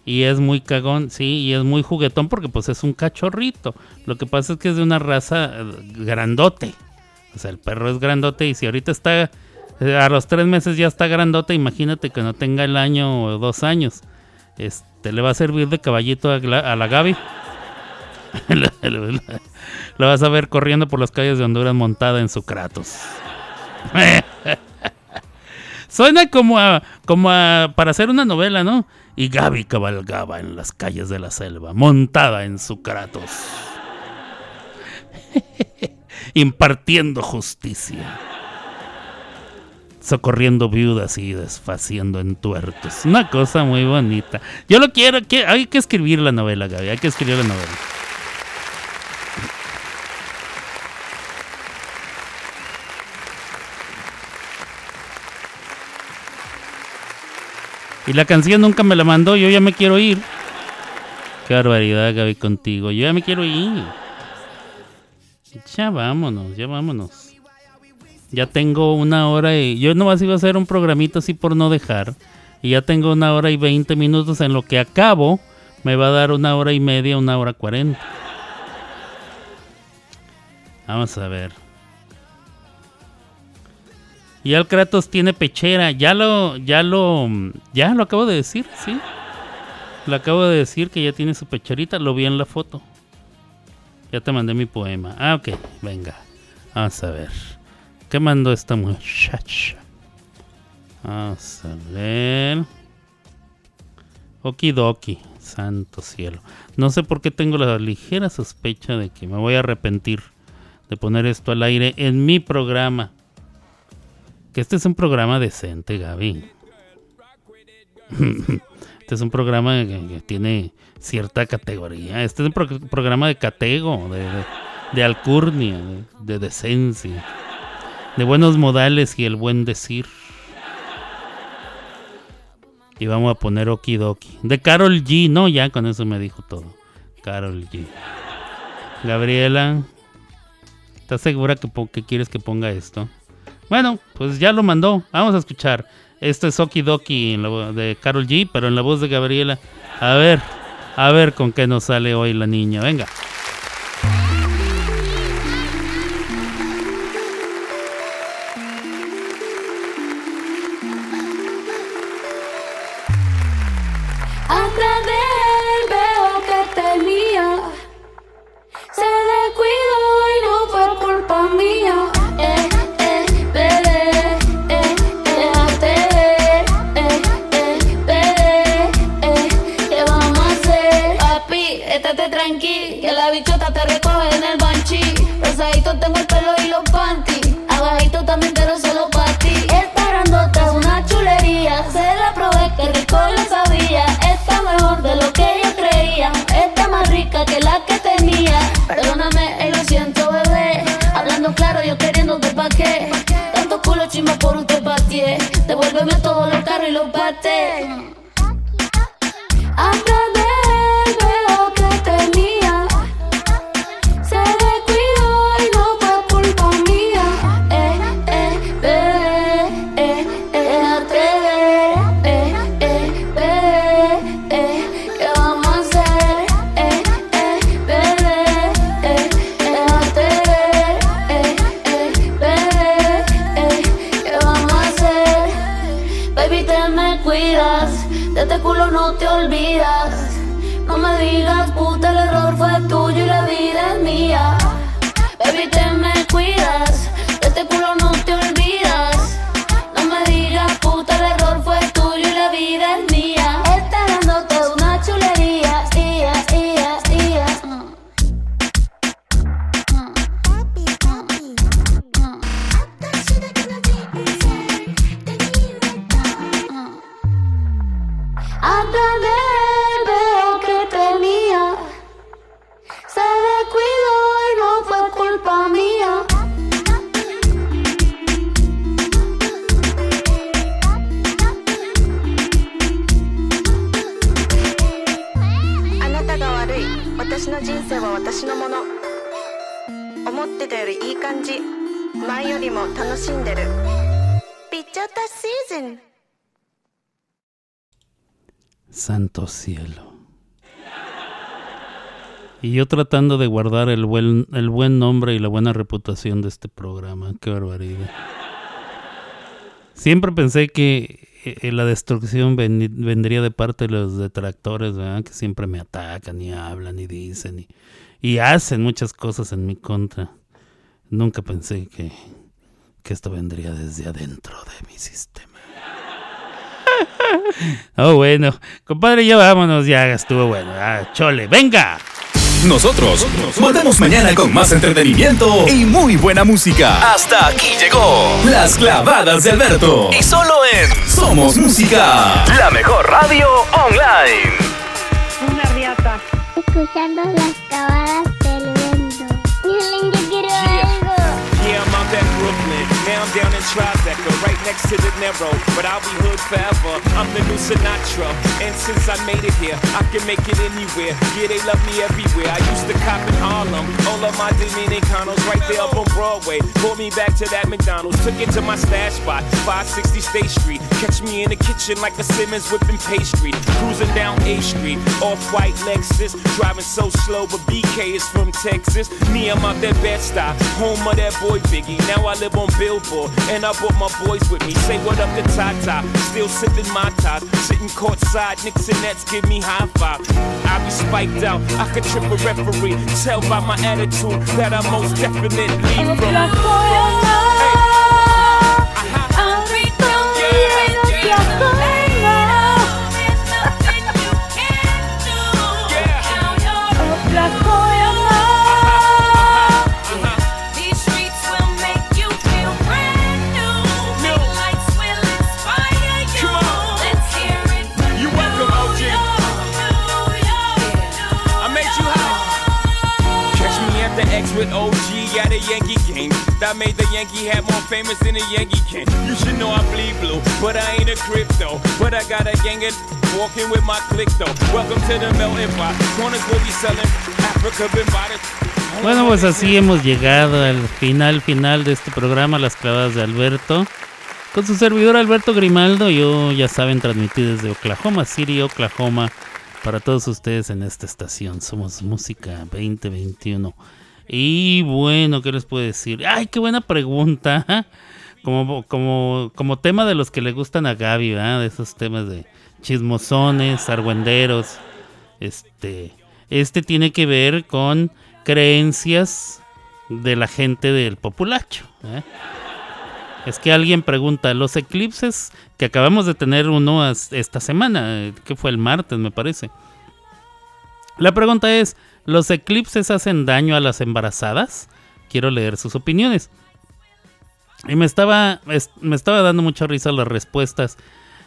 Y es muy cagón, sí, y es muy juguetón porque pues es un cachorrito. Lo que pasa es que es de una raza grandote. O sea, el perro es grandote y si ahorita está, a los tres meses ya está grandote, imagínate que no tenga el año o dos años. Este, le va a servir de caballito a la, a la Gaby. Lo vas a ver corriendo por las calles de Honduras montada en su Kratos. Suena como a, como a, para hacer una novela, ¿no? Y Gaby cabalgaba en las calles de la selva, montada en su Kratos. Impartiendo justicia. socorriendo viudas y desfaciendo entuertos. Una cosa muy bonita. Yo lo quiero, que hay que escribir la novela, Gaby, hay que escribir la novela. Y la canción nunca me la mandó, yo ya me quiero ir. Qué barbaridad, Gaby, contigo. Yo ya me quiero ir. Ya vámonos, ya vámonos. Ya tengo una hora y... Yo nomás iba a hacer un programito así por no dejar. Y ya tengo una hora y veinte minutos en lo que acabo. Me va a dar una hora y media, una hora cuarenta. Vamos a ver. Y al Kratos tiene pechera. Ya lo... Ya lo... Ya lo acabo de decir, sí. Lo acabo de decir que ya tiene su pecherita. Lo vi en la foto. Ya te mandé mi poema. Ah, ok. Venga. Vamos a ver. ¿Qué mandó esta muchacha? Vamos a ver. Okidoki. Santo cielo. No sé por qué tengo la ligera sospecha de que me voy a arrepentir de poner esto al aire en mi programa. Que este es un programa decente, Gaby. Este es un programa que tiene cierta categoría. Este es un pro- programa de catego, de, de, de alcurnia, de, de decencia. De buenos modales y el buen decir. Y vamos a poner Okidoki. De Karol G. No, ya con eso me dijo todo. Karol G. Gabriela, ¿estás segura que, po- que quieres que ponga esto? Bueno, pues ya lo mandó. Vamos a escuchar. Esto es Okidoki de Karol G, pero en la voz de Gabriela. A ver, a ver con qué nos sale hoy la niña. Venga. Santo cielo. Y yo tratando de guardar el buen, el buen nombre y la buena reputación de este programa. Qué barbaridad. Siempre pensé que eh, la destrucción ven, vendría de parte de los detractores, ¿verdad? Que siempre me atacan y hablan y dicen y, y hacen muchas cosas en mi contra. Nunca pensé que, que esto vendría desde adentro de mi sistema. Oh, bueno, compadre, ya vámonos, ya estuvo bueno. Ah, chole, venga. Nosotros volvemos mañana con más entretenimiento y muy buena música. Hasta aquí llegó Las Clavadas de Alberto. Y solo en Somos Música, la mejor radio online. Una riata. Escuchando Las Clavadas del Alberto. Miren, yo quiero algo. Yeah, I'm out at Brooklyn. Now I'm down in Tribeca, right next to the narrow. But I'll be hood forever. I'm the new Sinatra. And since I made it here, I can make it anywhere. Yeah, they love me everywhere. I used to cop in Harlem. All of my Dominicanos right there up on Broadway. Pulled me back to that McDonald's. Took it to my stash spot, five sixty State Street. Catch me in the kitchen like a Simmons whipping pastry. Cruising down A Street, off-white Lexus. Driving so slow, but B K is from Texas. Me, I'm out that Bed-Stuy, home of that boy Biggie. Now I live on Billboard, and I brought my boys with me. Say what up to Tata, still sipping my top. Sitting courtside, Knicks and Nets give me high five. I be spiked out, I could trip a referee. Tell by my attitude that I most definitely from. With O G at a Yankee game, that made the Yankee hat more famous than a Yankee can. You should know I bleed blue, but I ain't a crypto. But I got a gang of walking with my click though. Welcome to the melting pot. Corners will be selling Africa been by the. Bueno, pues así hemos llegado al final final de este programa Las Clavadas de Alberto. Con su servidor Alberto Grimaldo, yo ya saben, transmití desde Oklahoma City, Oklahoma, para todos ustedes en esta estación. Somos Música veinte veintiuno. Y bueno, ¿qué les puedo decir? ¡Ay, qué buena pregunta! Como, como, como tema de los que le gustan a Gaby, ¿verdad? De esos temas de chismosones, argüenderos. Este, este tiene que ver con creencias de la gente del populacho, ¿verdad? Es que alguien pregunta, los eclipses, que acabamos de tener uno esta semana, que fue el martes, me parece. La pregunta es, ¿los eclipses hacen daño a las embarazadas? Quiero leer sus opiniones. Y me estaba, me estaba dando mucha risa las respuestas.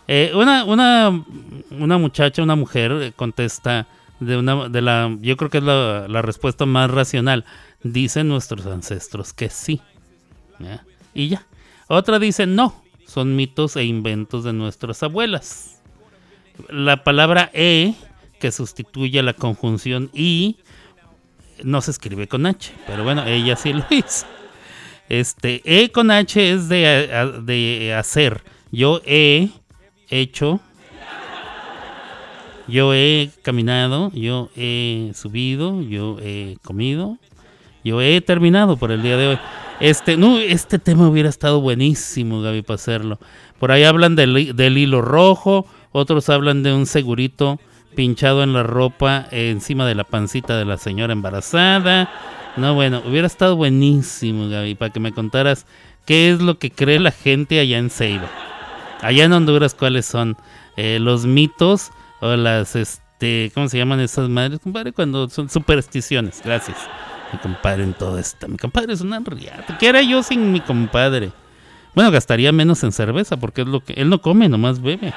Eh, una, una, una muchacha, una mujer, contesta de una, de la, yo creo que es la, la respuesta más racional. Dicen nuestros ancestros que sí. ¿Ya? Y ya. Otra dice, no, son mitos e inventos de nuestras abuelas. La palabra E, que sustituye la conjunción y, no se escribe con H, pero bueno, ella sí lo hizo. Este, E con H es de, de hacer. Yo he hecho, yo he caminado, yo he subido, yo he comido, yo he terminado por el día de hoy. Este, no, este tema hubiera estado buenísimo, Gaby, para hacerlo. Por ahí hablan del, del hilo rojo, otros hablan de un segurito pinchado en la ropa, eh, encima de la pancita de la señora embarazada. No, bueno, hubiera estado buenísimo, Gaby, para que me contaras qué es lo que cree la gente allá en Ceiba, allá en Honduras, cuáles son eh, los mitos o las, este, ¿cómo se llaman esas madres, compadre? Cuando son supersticiones. Gracias, mi compadre, en todo esto. Mi compadre es una riata. ¿Qué era yo sin mi compadre? Bueno, gastaría menos en cerveza, porque es lo que él no come, nomás bebe.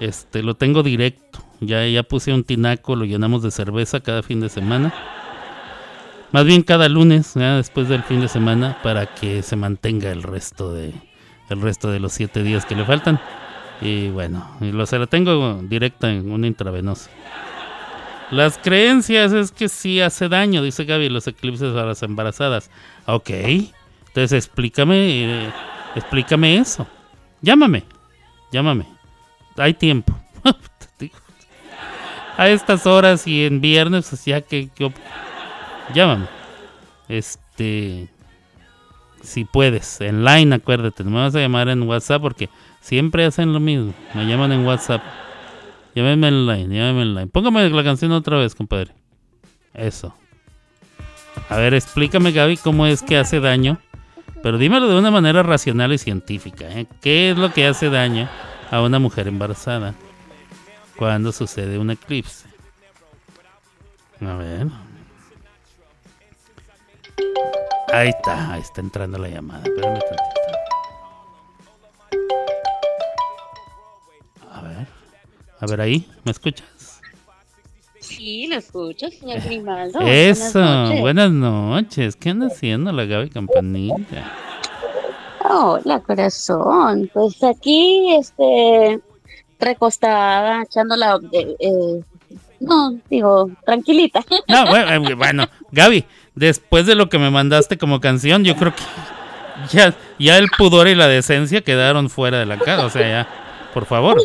Este, lo tengo directo. Ya, ya puse un tinaco, lo llenamos de cerveza cada fin de semana. Más bien cada lunes, ¿eh? Después del fin de semana, para que se mantenga el resto de, el resto de los siete días que le faltan. Y bueno, y lo, se la tengo directa en un intravenoso. Las creencias es que sí hace daño, dice Gaby, los eclipses a las embarazadas. Ok, entonces explícame, eh, explícame eso. Llámame, llámame. Hay tiempo. A estas horas y en viernes, o sea que, que llámame. Este, si puedes, en line, acuérdate, me vas a llamar en WhatsApp porque siempre hacen lo mismo. Me llaman en WhatsApp. Llámeme en line, llámeme en line. Póngame la canción otra vez, compadre. Eso. A ver, explícame, Gaby, cómo es que hace daño. Pero dímelo de una manera racional y científica, ¿eh? ¿Qué es lo que hace daño a una mujer embarazada cuando sucede un eclipse? A ver. Ahí está, ahí está entrando la llamada. Espérame tantito. A ver. A ver ahí, ¿me escuchas? Sí, lo escucho, señor Grimaldo. Eso, buenas noches. Buenas noches. ¿Qué anda haciendo la Gaby Campanilla? Hola, corazón. Pues aquí, este, recostada, echándola de... Eh, no, digo, tranquilita. No, bueno, bueno, Gaby, después de lo que me mandaste como canción, yo creo que ya, ya el pudor y la decencia quedaron fuera de la casa. O sea, ya, por favor.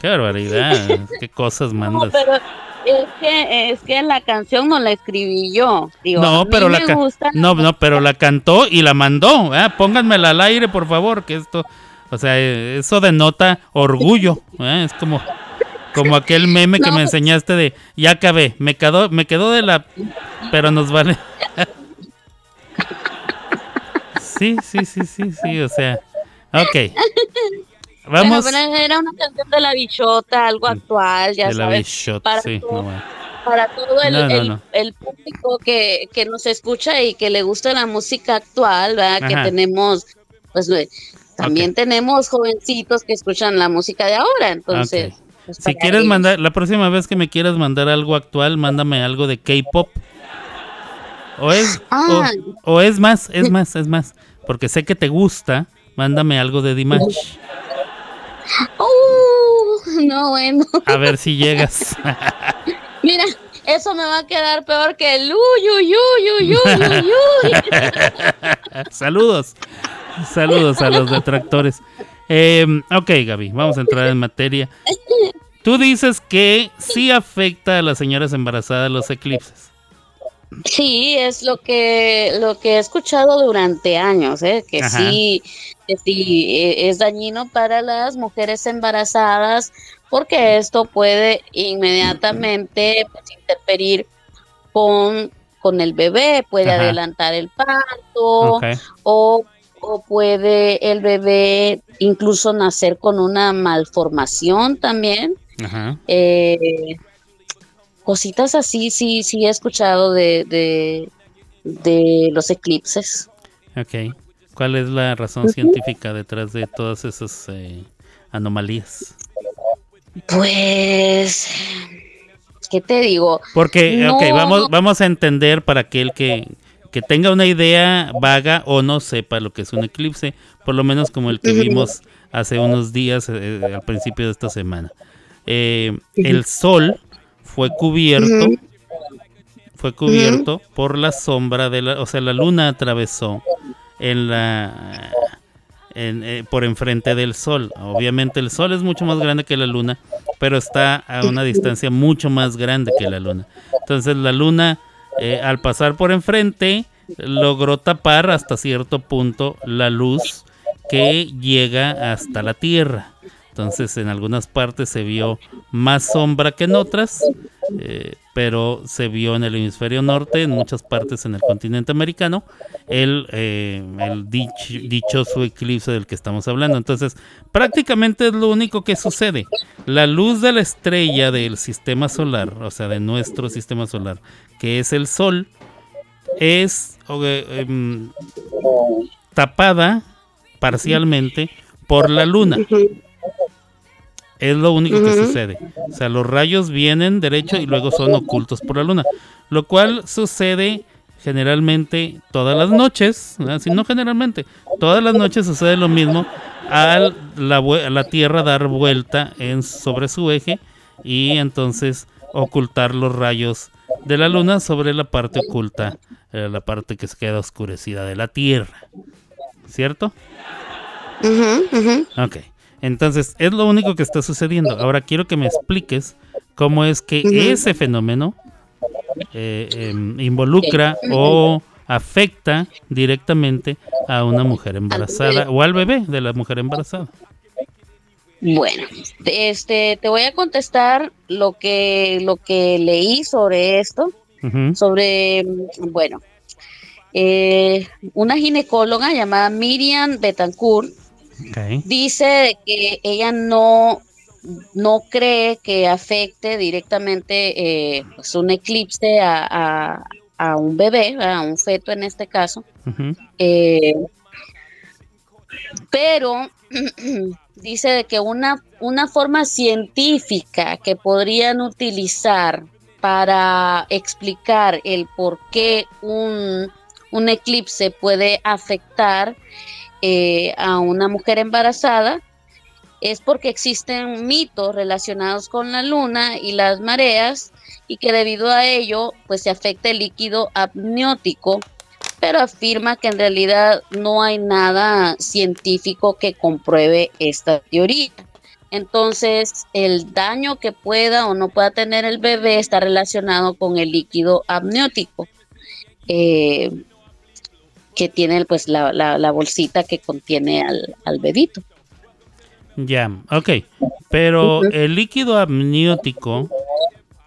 Qué barbaridad, qué cosas mandas. No, pero es que, es que la canción no la escribí yo. Digo, no, pero la ca- no, no, pero la cantó y la mandó. ¿Eh? Pónganmela al aire, por favor, que esto, o sea, eso denota orgullo. ¿Eh? Es como... Como aquel meme que no, me enseñaste de ya acabé, me quedó, me quedó de la... Pero nos vale. Sí, sí, sí, sí, sí, o sea. Ok. Vamos. Pero, pero era una canción de la bichota, algo actual, ya de sabes. De la bichota, para sí. Todo, no, bueno. Para todo el, no, no, el, no. el público que, que nos escucha y que le gusta la música actual, ¿verdad? Ajá. Que tenemos, pues también okay. tenemos jovencitos que escuchan la música de ahora, entonces... Okay. Pues si quieres ir. mandar, la próxima vez que me quieras mandar algo actual, mándame algo de K-pop. O es, ah. o, o es más, es más, es más, porque sé que te gusta, mándame algo de Dimash. Uh, no, bueno. A ver si llegas. Mira, eso me va a quedar peor que el uyuyuyuyuyuyuy. Saludos, saludos a los detractores. Eh, ok, Gaby, vamos a entrar en materia. Tú dices que sí afecta a las señoras embarazadas los eclipses. Sí, es lo que lo que he escuchado durante años, ¿eh? que, sí, que sí es dañino para las mujeres embarazadas porque esto puede inmediatamente pues, interferir con, con el bebé, puede Ajá. adelantar el parto okay. o... o puede el bebé incluso nacer con una malformación también. Ajá. Eh, cositas así, sí, sí he escuchado de, de, de los eclipses. Ok. ¿Cuál es la razón uh-huh. científica detrás de todas esas eh, anomalías? Pues, ¿qué te digo? Porque, no... ok, vamos, vamos a entender para aquel que... que tenga una idea vaga o no sepa lo que es un eclipse, por lo menos como el que vimos hace unos días eh, al principio de esta semana. Eh, el sol fue cubierto, fue cubierto por la sombra de la, o sea, la luna atravesó en la, en, eh, por enfrente del sol. Obviamente el sol es mucho más grande que la luna, pero está a una distancia mucho más grande que la luna. Entonces la luna Eh, al pasar por enfrente logró tapar hasta cierto punto la luz que llega hasta la Tierra. Entonces en algunas partes se vio más sombra que en otras, eh, pero se vio en el hemisferio norte, en muchas partes en el continente americano, el, eh, el dicho, dichoso eclipse del que estamos hablando. Entonces prácticamente es lo único que sucede. La luz de la estrella del sistema solar, o sea de nuestro sistema solar, que es el sol, es eh, eh, tapada parcialmente por la luna. Es lo único que uh-huh. sucede. O sea, los rayos vienen derecho y luego son ocultos por la luna. Lo cual sucede generalmente todas las noches. Si no generalmente, todas las noches sucede lo mismo al la, la Tierra dar vuelta en, sobre su eje y entonces ocultar los rayos de la luna sobre la parte oculta, eh, la parte que se queda oscurecida de la Tierra. ¿Cierto? Uh-huh, uh-huh. Ok. Entonces, es lo único que está sucediendo. Ahora quiero que me expliques cómo es que uh-huh. ese fenómeno eh, eh, involucra uh-huh. o afecta directamente a una mujer embarazada o al bebé de la mujer embarazada. Bueno, este, te voy a contestar lo que, lo que leí sobre esto, uh-huh. sobre, bueno, eh, una ginecóloga llamada Miriam Betancourt, okay. dice que ella no, no cree que afecte directamente eh, pues un eclipse a, a, a un bebé, a un feto en este caso. Uh-huh. Eh, pero dice de que una, una forma científica que podrían utilizar para explicar el por qué un, un eclipse puede afectar eh, a una mujer embarazada es porque existen mitos relacionados con la luna y las mareas, y que debido a ello pues se afecta el líquido amniótico, pero afirma que en realidad no hay nada científico que compruebe esta teoría. Entonces, el daño que pueda o no pueda tener el bebé está relacionado con el líquido amniótico eh, que tiene pues la, la, la bolsita que contiene al, al bebito. Ya, ok. Pero uh-huh. el líquido amniótico,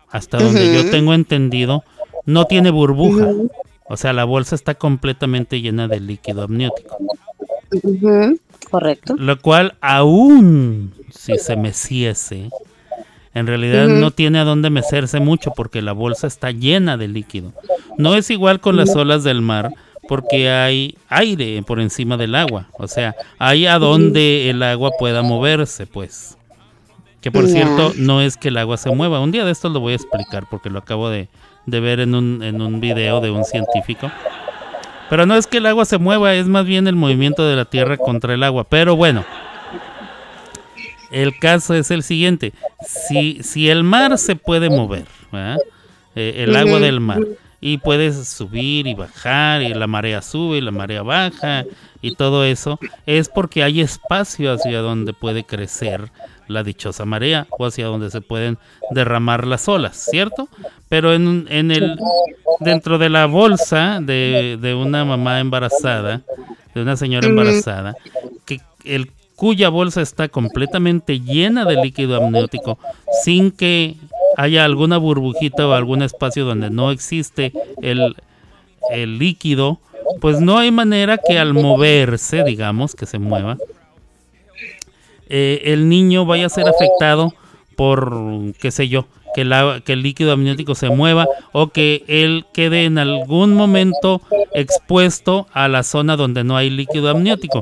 hasta donde uh-huh. yo tengo entendido, no tiene burbuja. Uh-huh. O sea, la bolsa está completamente llena de líquido amniótico. Uh-huh. Correcto. Lo cual, aún si se meciese, en realidad uh-huh. no tiene a dónde mecerse mucho porque la bolsa está llena de líquido. No es igual con las olas del mar, porque hay aire por encima del agua, o sea, hay a donde el agua pueda moverse, pues. Que por yeah. cierto, no es que el agua se mueva. Un día de esto lo voy a explicar porque lo acabo de, de ver en un, en un video de un científico. Pero no es que el agua se mueva, es más bien el movimiento de la tierra contra el agua. Pero bueno, el caso es el siguiente. Si, si el mar se puede mover, ¿verdad? Eh, el agua del mar, y puedes subir y bajar, y la marea sube y la marea baja y todo eso, es porque hay espacio hacia donde puede crecer la dichosa marea o hacia donde se pueden derramar las olas, ¿cierto? Pero en, en el dentro de la bolsa de, de una mamá embarazada, de una señora embarazada, que el cuya bolsa está completamente llena de líquido amniótico, sin que haya alguna burbujita o algún espacio donde no existe el, el líquido, pues no hay manera que al moverse, digamos, que se mueva, eh, el niño vaya a ser afectado por, qué sé yo, que, la, que el líquido amniótico se mueva o que él quede en algún momento expuesto a la zona donde no hay líquido amniótico.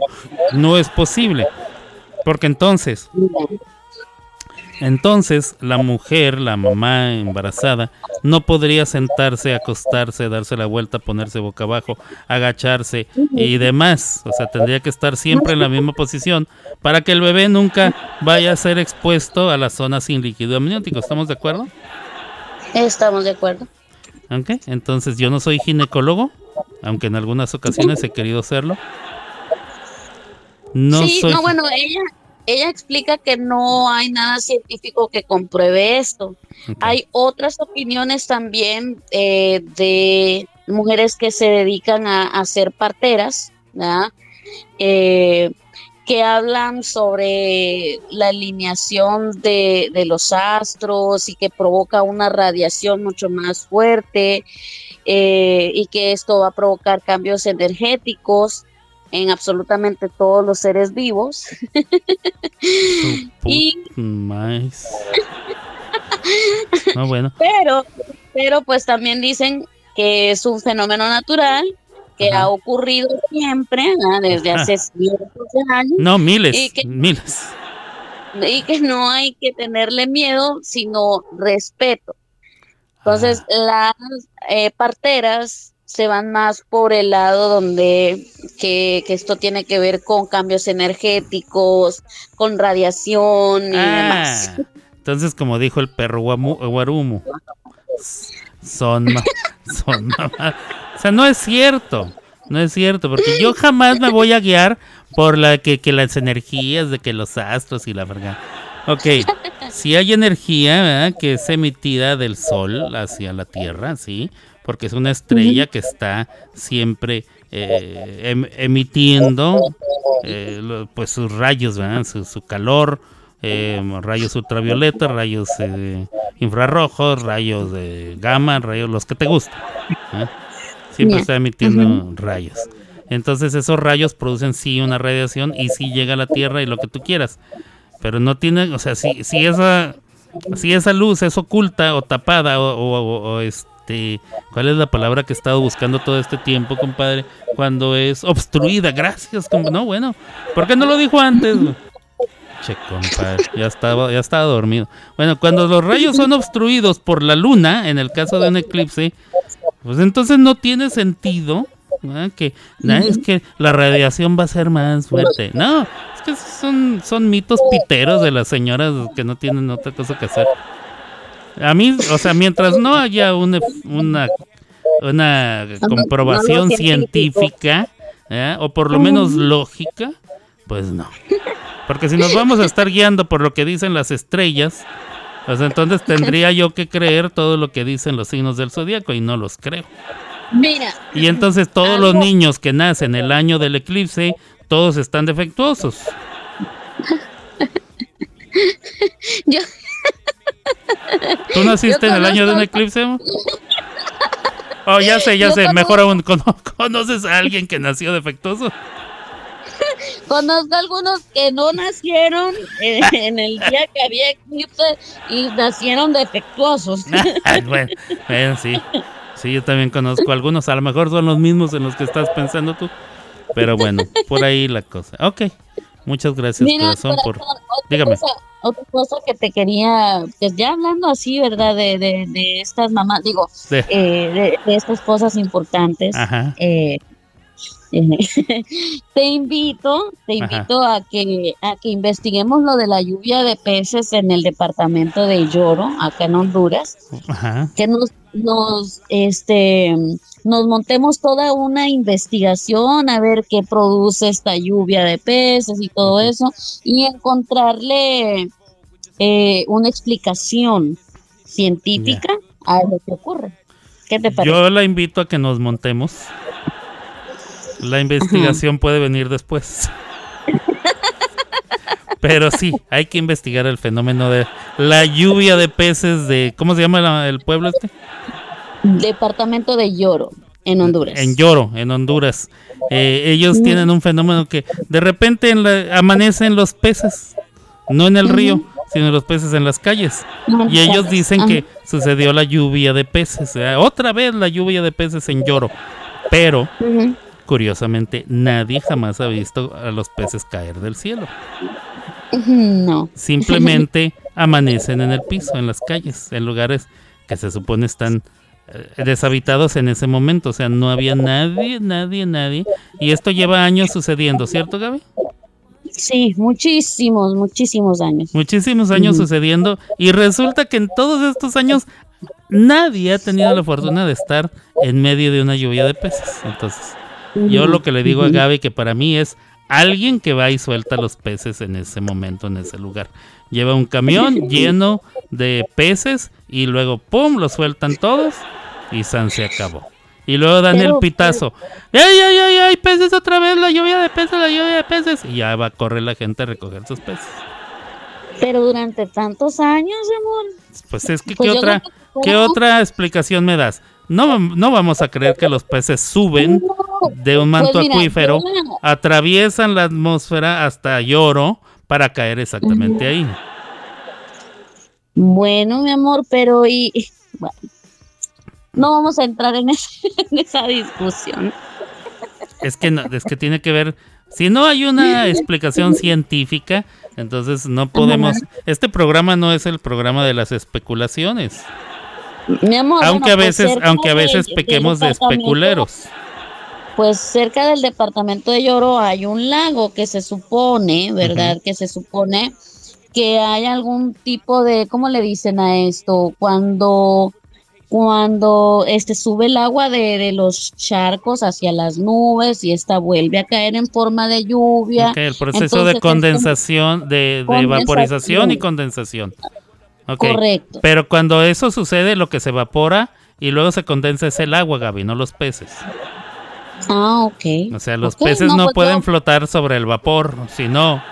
No es posible, porque entonces, entonces la mujer, la mamá embarazada, no podría sentarse, acostarse, darse la vuelta, ponerse boca abajo, agacharse y demás. O sea, tendría que estar siempre en la misma posición para que el bebé nunca vaya a ser expuesto a la zona sin líquido amniótico. ¿Estamos de acuerdo? Estamos de acuerdo. Ok, entonces yo no soy ginecólogo, aunque en algunas ocasiones he querido serlo. No sí, soy... no, bueno, ella, ella explica que no hay nada científico que compruebe esto. Okay. Hay otras opiniones también eh, de mujeres que se dedican a, a ser parteras, ¿verdad? Eh, que hablan sobre la alineación de, de los astros y que provoca una radiación mucho más fuerte eh, y que esto va a provocar cambios energéticos en absolutamente todos los seres vivos. y más. No, bueno. Pero, pero pues también dicen que es un fenómeno natural que ajá. ha ocurrido siempre, ¿no? Desde ajá. hace cientos de años. No, miles, y que, miles. Y que no hay que tenerle miedo, sino respeto. Entonces, ah. las eh, parteras se van más por el lado donde que, que esto tiene que ver con cambios energéticos, con radiación y ah, demás. Entonces, como dijo el perro guamu, Guarumo, son ma- son mamás. O sea, no es cierto, no es cierto, porque yo jamás me voy a guiar por la que, que las energías de que los astros y la verga. Ok, si hay energía, ¿verdad?, que es emitida del sol hacia la tierra, sí, porque es una estrella que está siempre eh, em, emitiendo eh, lo, pues sus rayos, ¿verdad?, su, su calor, eh, rayos ultravioletas, rayos eh, infrarrojos, rayos de eh, gamma, rayos los que te gustan, ¿eh? Siempre está emitiendo uh-huh. rayos. Entonces esos rayos producen sí una radiación y sí llega a la Tierra y lo que tú quieras. Pero no tiene, o sea, si, si esa si esa luz es oculta o tapada o, o, o, o este, ¿cuál es la palabra que he estado buscando todo este tiempo, compadre? Cuando es obstruida, gracias, compadre. No, bueno, ¿por qué no lo dijo antes? Che, compadre, ya estaba, ya estaba dormido. Bueno, cuando los rayos son obstruidos por la luna, en el caso de un eclipse, pues entonces no tiene sentido, ¿no? Que nah, es que la radiación va a ser más fuerte. No, es que son, son mitos piteros de las señoras que no tienen otra cosa que hacer. A mí, o sea, mientras no haya una una, una comprobación científica, ¿eh? O por lo menos lógica, pues no. Porque si nos vamos a estar guiando por lo que dicen las estrellas, pues entonces tendría yo que creer todo lo que dicen los signos del zodíaco y no los creo. Mira. Y entonces todos los niños que nacen el año del eclipse, todos están defectuosos. Yo... ¿Tú naciste en el año de un eclipse? Oh, ya sé, ya sé. Mejor aún, ¿conoces a alguien que nació defectuoso? Conozco algunos que no nacieron en el día que había eclipse y nacieron defectuosos. Bueno, bueno, sí. Sí, yo también conozco algunos. A lo mejor son los mismos en los que estás pensando tú. Pero bueno, por ahí la cosa. Ok, muchas gracias, mira, corazón, por... por... Dígame. Cosa, otra cosa que te quería... Pues ya hablando así, ¿verdad? De, de, de estas mamás, digo, sí. eh, de, de estas cosas importantes. Ajá. Eh, te invito, te invito a que, a que investiguemos lo de la lluvia de peces en el departamento de Yoro, acá en Honduras. Ajá. Que nos, nos, este, nos montemos toda una investigación a ver qué produce esta lluvia de peces y todo eso, y encontrarle eh, una explicación científica yeah. a lo que ocurre. ¿Qué te parece? Yo la invito a que nos montemos. La investigación Ajá. puede venir después. Pero sí, hay que investigar el fenómeno de la lluvia de peces de... ¿Cómo se llama la, el pueblo este? Departamento de Yoro, en Honduras. En Yoro, en Honduras. Eh, ellos tienen un fenómeno que de repente en la, amanecen los peces, no en el Ajá. río, sino los peces en las calles. Ajá. Y ellos dicen Ajá. que sucedió la lluvia de peces. Eh, otra vez la lluvia de peces en Yoro. Pero... Ajá. Curiosamente, nadie jamás ha visto a los peces caer del cielo. No. Simplemente amanecen en el piso, en las calles, en lugares que se supone están eh, deshabitados en ese momento. O sea, no había nadie, nadie, nadie. Y esto lleva años sucediendo, ¿cierto, Gaby? Sí, muchísimos, muchísimos años. Muchísimos años mm. sucediendo. Y resulta que en todos estos años nadie ha tenido la fortuna de estar en medio de una lluvia de peces. Entonces... Yo lo que le digo a Gaby que para mí es alguien que va y suelta los peces en ese momento, en ese lugar. Lleva un camión lleno de peces y luego ¡pum! Los sueltan todos y san se acabó. Y luego dan el pitazo. ¡Ay, ay, ay! ¡Ay, peces otra vez! ¡La lluvia de peces! ¡La lluvia de peces! Y ya va a correr la gente a recoger sus peces. Pero durante tantos años, amor. Pues es que, pues ¿qué otra, creo... ¿qué otra explicación me das? No, no vamos a creer que los peces suben de un manto pues mira, acuífero, mira. atraviesan la atmósfera hasta Yoro para caer exactamente ahí. Bueno, mi amor, pero y, y bueno, no vamos a entrar en, es, en esa discusión. Es que no, es que tiene que ver, si no hay una explicación científica, entonces no podemos. Ajá. Este programa no es el programa de las especulaciones. Mi amor, aunque bueno, a veces, pues aunque a veces de, pequemos de especuleros. Pues cerca del departamento de Yoro hay un lago que se supone, ¿verdad? Uh-huh. Que se supone que hay algún tipo de, ¿cómo le dicen a esto? Cuando, cuando este sube el agua de, de los charcos hacia las nubes y esta vuelve a caer en forma de lluvia. Okay, el proceso Entonces, de condensación, como, de, de condensación. Evaporización y condensación. Okay. Correcto. Pero cuando eso sucede, lo que se evapora y luego se condensa es el agua, Gaby, no los peces. Ah, ok. O sea, los okay, peces no, no pues pueden yo... flotar sobre el vapor, sino,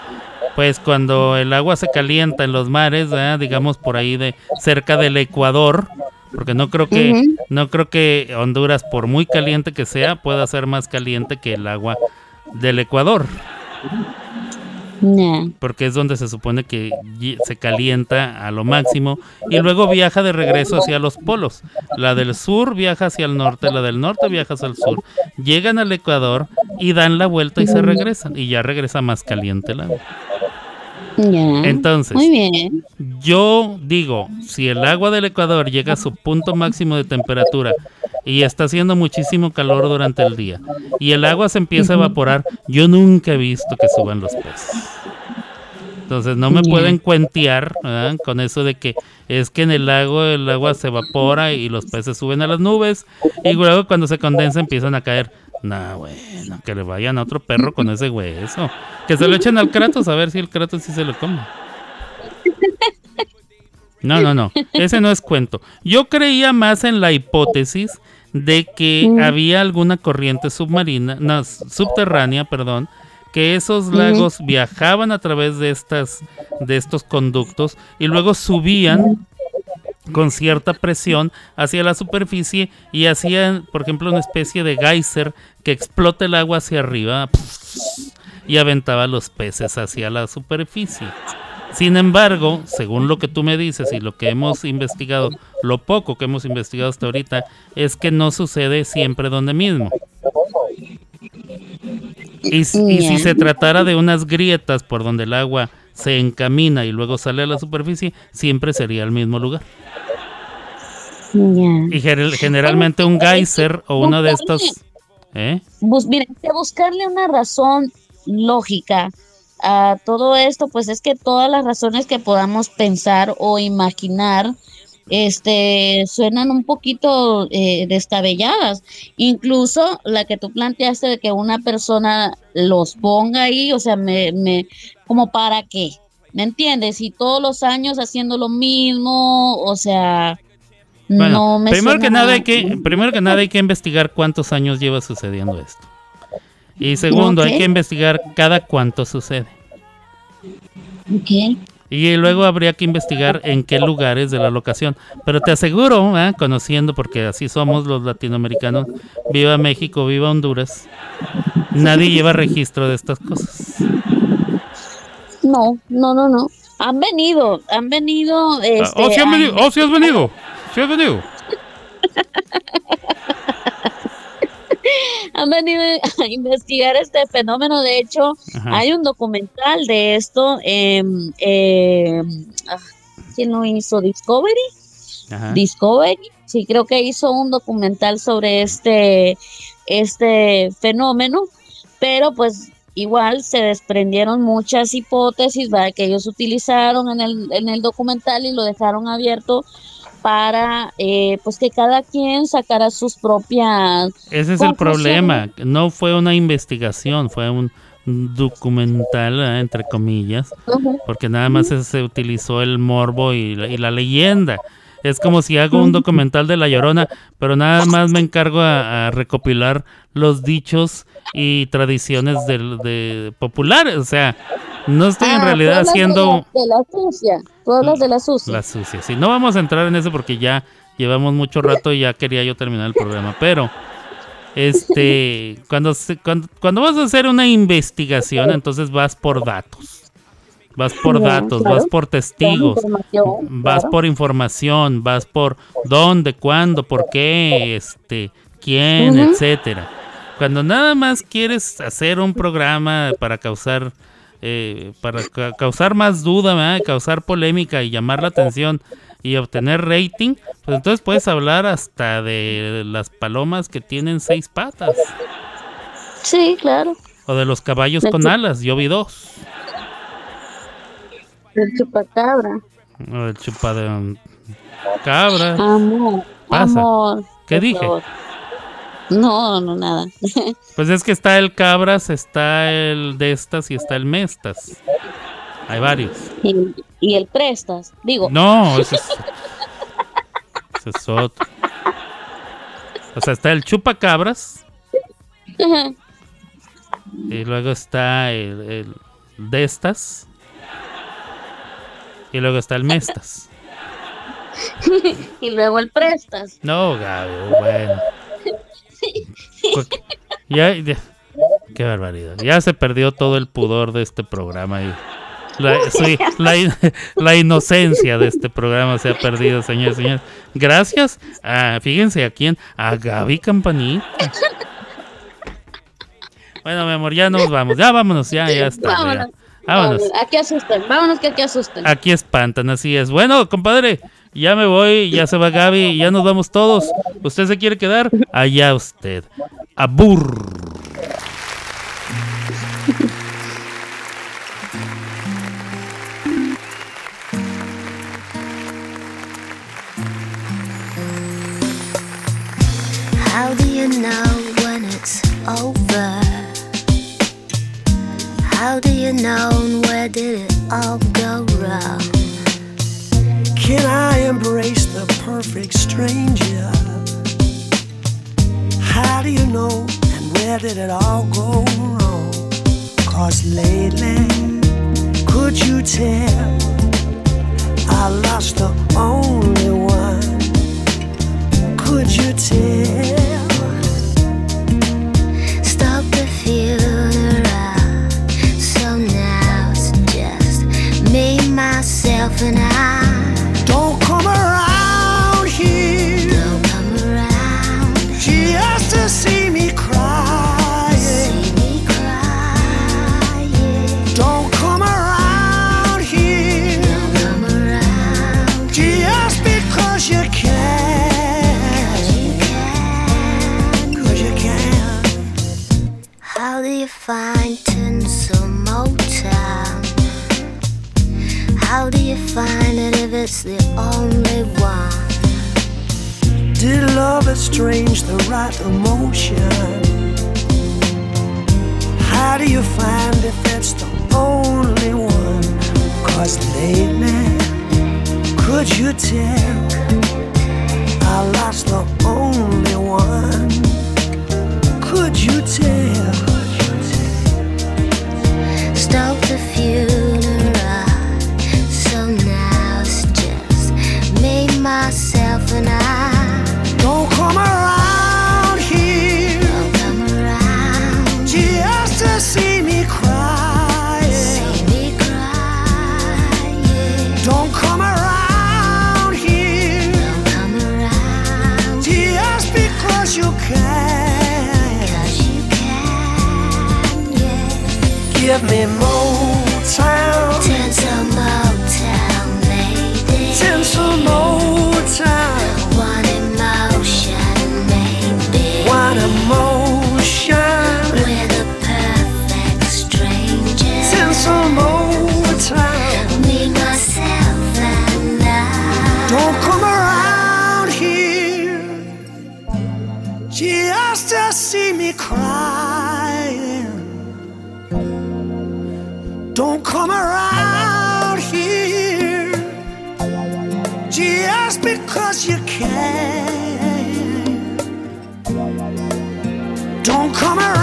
pues cuando el agua se calienta en los mares, ¿eh? Digamos por ahí de cerca del Ecuador, porque no creo que uh-huh. no creo que Honduras, por muy caliente que sea, pueda ser más caliente que el agua del Ecuador. No. Porque es donde se supone que se calienta a lo máximo y luego viaja de regreso hacia los polos. La del sur viaja hacia el norte, la del norte viaja hacia el sur. Llegan al Ecuador y dan la vuelta y se regresan. Y ya regresa más caliente el agua. Yeah. Entonces, muy bien. Yo digo, si el agua del Ecuador llega a su punto máximo de temperatura y está haciendo muchísimo calor durante el día y el agua se empieza a evaporar, yo nunca he visto que suban los peces. Entonces no me yeah. pueden cuentear, ¿verdad?, con eso de que es que en el lago el agua se evapora y los peces suben a las nubes y luego cuando se condensa empiezan a caer. No, bueno, que le vayan a otro perro con ese hueso. Que se lo echen al Kratos, a ver si el Kratos sí se lo come. No, no, no, ese no es cuento. Yo creía más en la hipótesis de que mm. había alguna corriente submarina, no, subterránea, perdón, que esos lagos mm. viajaban a través de estas, de estos conductos y luego subían con cierta presión hacia la superficie y hacían, por ejemplo, una especie de geyser que explota el agua hacia arriba y aventaba los peces hacia la superficie. Sin embargo, según lo que tú me dices y lo que hemos investigado, lo poco que hemos investigado hasta ahorita, es que no sucede siempre donde mismo. Y, y si se tratara de unas grietas por donde el agua se encamina y luego sale a la superficie, siempre sería el mismo lugar. Yeah. Y ger- generalmente un geyser o una de estas... ¿eh? Bus- mira, buscarle una razón lógica a todo esto, pues es que todas las razones que podamos pensar o imaginar este, suenan un poquito eh, descabelladas. Incluso la que tú planteaste de que una persona los ponga ahí, o sea, me... me ¿como para qué? ¿Me entiendes? Y todos los años haciendo lo mismo, o sea, bueno, no me primero suena... que nada hay que, primero que nada hay que investigar cuántos años lleva sucediendo esto. Y segundo, okay. hay que investigar cada cuánto sucede. Okay. Y luego habría que investigar en qué lugares de la locación. Pero te aseguro, ¿eh?, conociendo, porque así somos los latinoamericanos, viva México, viva Honduras, nadie lleva registro de estas cosas. No, no, no, no. Han venido, han venido. Este, oh, sí han venido, han... oh, sí has venido, sí has venido. Han venido a investigar este fenómeno. De hecho, ajá, hay un documental de esto. Eh, eh, ¿Quién lo hizo? Discovery. Ajá. Discovery. Sí, creo que hizo un documental sobre este, este fenómeno, pero pues. Igual se desprendieron muchas hipótesis, ¿verdad?, que ellos utilizaron en el en el documental y lo dejaron abierto para eh, pues que cada quien sacara sus propias ese es el problema. No fue una investigación, fue un documental, ¿eh?, entre comillas, uh-huh. porque nada más uh-huh. se utilizó el morbo y la, y la leyenda. Es como si hago un documental de La Llorona, pero nada más me encargo a, a recopilar los dichos y tradiciones de, de populares. O sea, no estoy ah, en realidad haciendo... De la, de la sucia, todas las de la sucia. La sucia, sí. No vamos a entrar en eso porque ya llevamos mucho rato y ya quería yo terminar el programa. Pero, este, cuando, se, cuando, cuando vas a hacer una investigación, entonces vas por datos. Vas por Bien, datos, claro. vas por testigos, vas claro. por información, vas por dónde, cuándo, por qué, este, quién, uh-huh. etcétera. Cuando nada más quieres hacer un programa para causar, eh, para ca- causar más duda, ¿verdad?, causar polémica y llamar la atención y obtener rating, pues entonces puedes hablar hasta de las palomas que tienen seis patas. Sí, claro. O de los caballos con alas, yo vi dos. El chupacabra. El chupadón. Cabra. Amor. Pasa. Amor. ¿Qué dije? Favor. No, no, nada. Pues es que está el cabras, está el destas y está el mestas. Hay varios. Y, y el prestas, digo. No, ese es, ese es otro. O sea, está el chupacabras. Ajá. Y luego está el, el destas. Y luego está el mestas. Y luego el prestas. No, Gaby, bueno. Ya, ya, Qué barbaridad. Ya se perdió todo el pudor de este programa y la, sí, la, la inocencia de este programa se ha perdido, señores, señores. Gracias a, fíjense a quién, a Gaby Campanita. Bueno, mi amor, ya nos vamos. Ya vámonos, ya, ya está. Vámonos. Ya. Vámonos. Vámonos. Aquí asustan, vámonos que aquí asustan. Aquí espantan, así es. Bueno, compadre, ya me voy, ya se va Gaby, ya nos vamos todos. ¿Usted se quiere quedar? Allá usted. Abur. How do you know when it's over? How do you know where did it all go wrong? Can I embrace the perfect stranger? How do you know and where did it all go wrong? Cause lately, could you tell I lost the only one? Could you tell? Stop the funeral. Me, myself, and I. Don't come around here. Don't come around. She has to see me crying. See me crying. Don't come around here. Don't come around. Just here. Because you can. Because you can. Because you can. How do you find tinsel motel? How do you find it if it's the only one? Did love estrange the right emotion? How do you find if it's the only one? Cause lately, could you tell I lost the only one? Could you tell? Stop the funeral. Myself and I. Don't come around here. Don't come around. Just to see me crying. See me crying. Don't come around here. Don't come around. Just because you can. Because you can, yeah. Give me Motown. Tinsel Motown, baby. Tinsel Motown. One emotion, maybe. One emotion with a perfect stranger. Since some old time, me, myself, and I. Don't come around here just to see me crying. Don't come around here just because you can. Don't come around.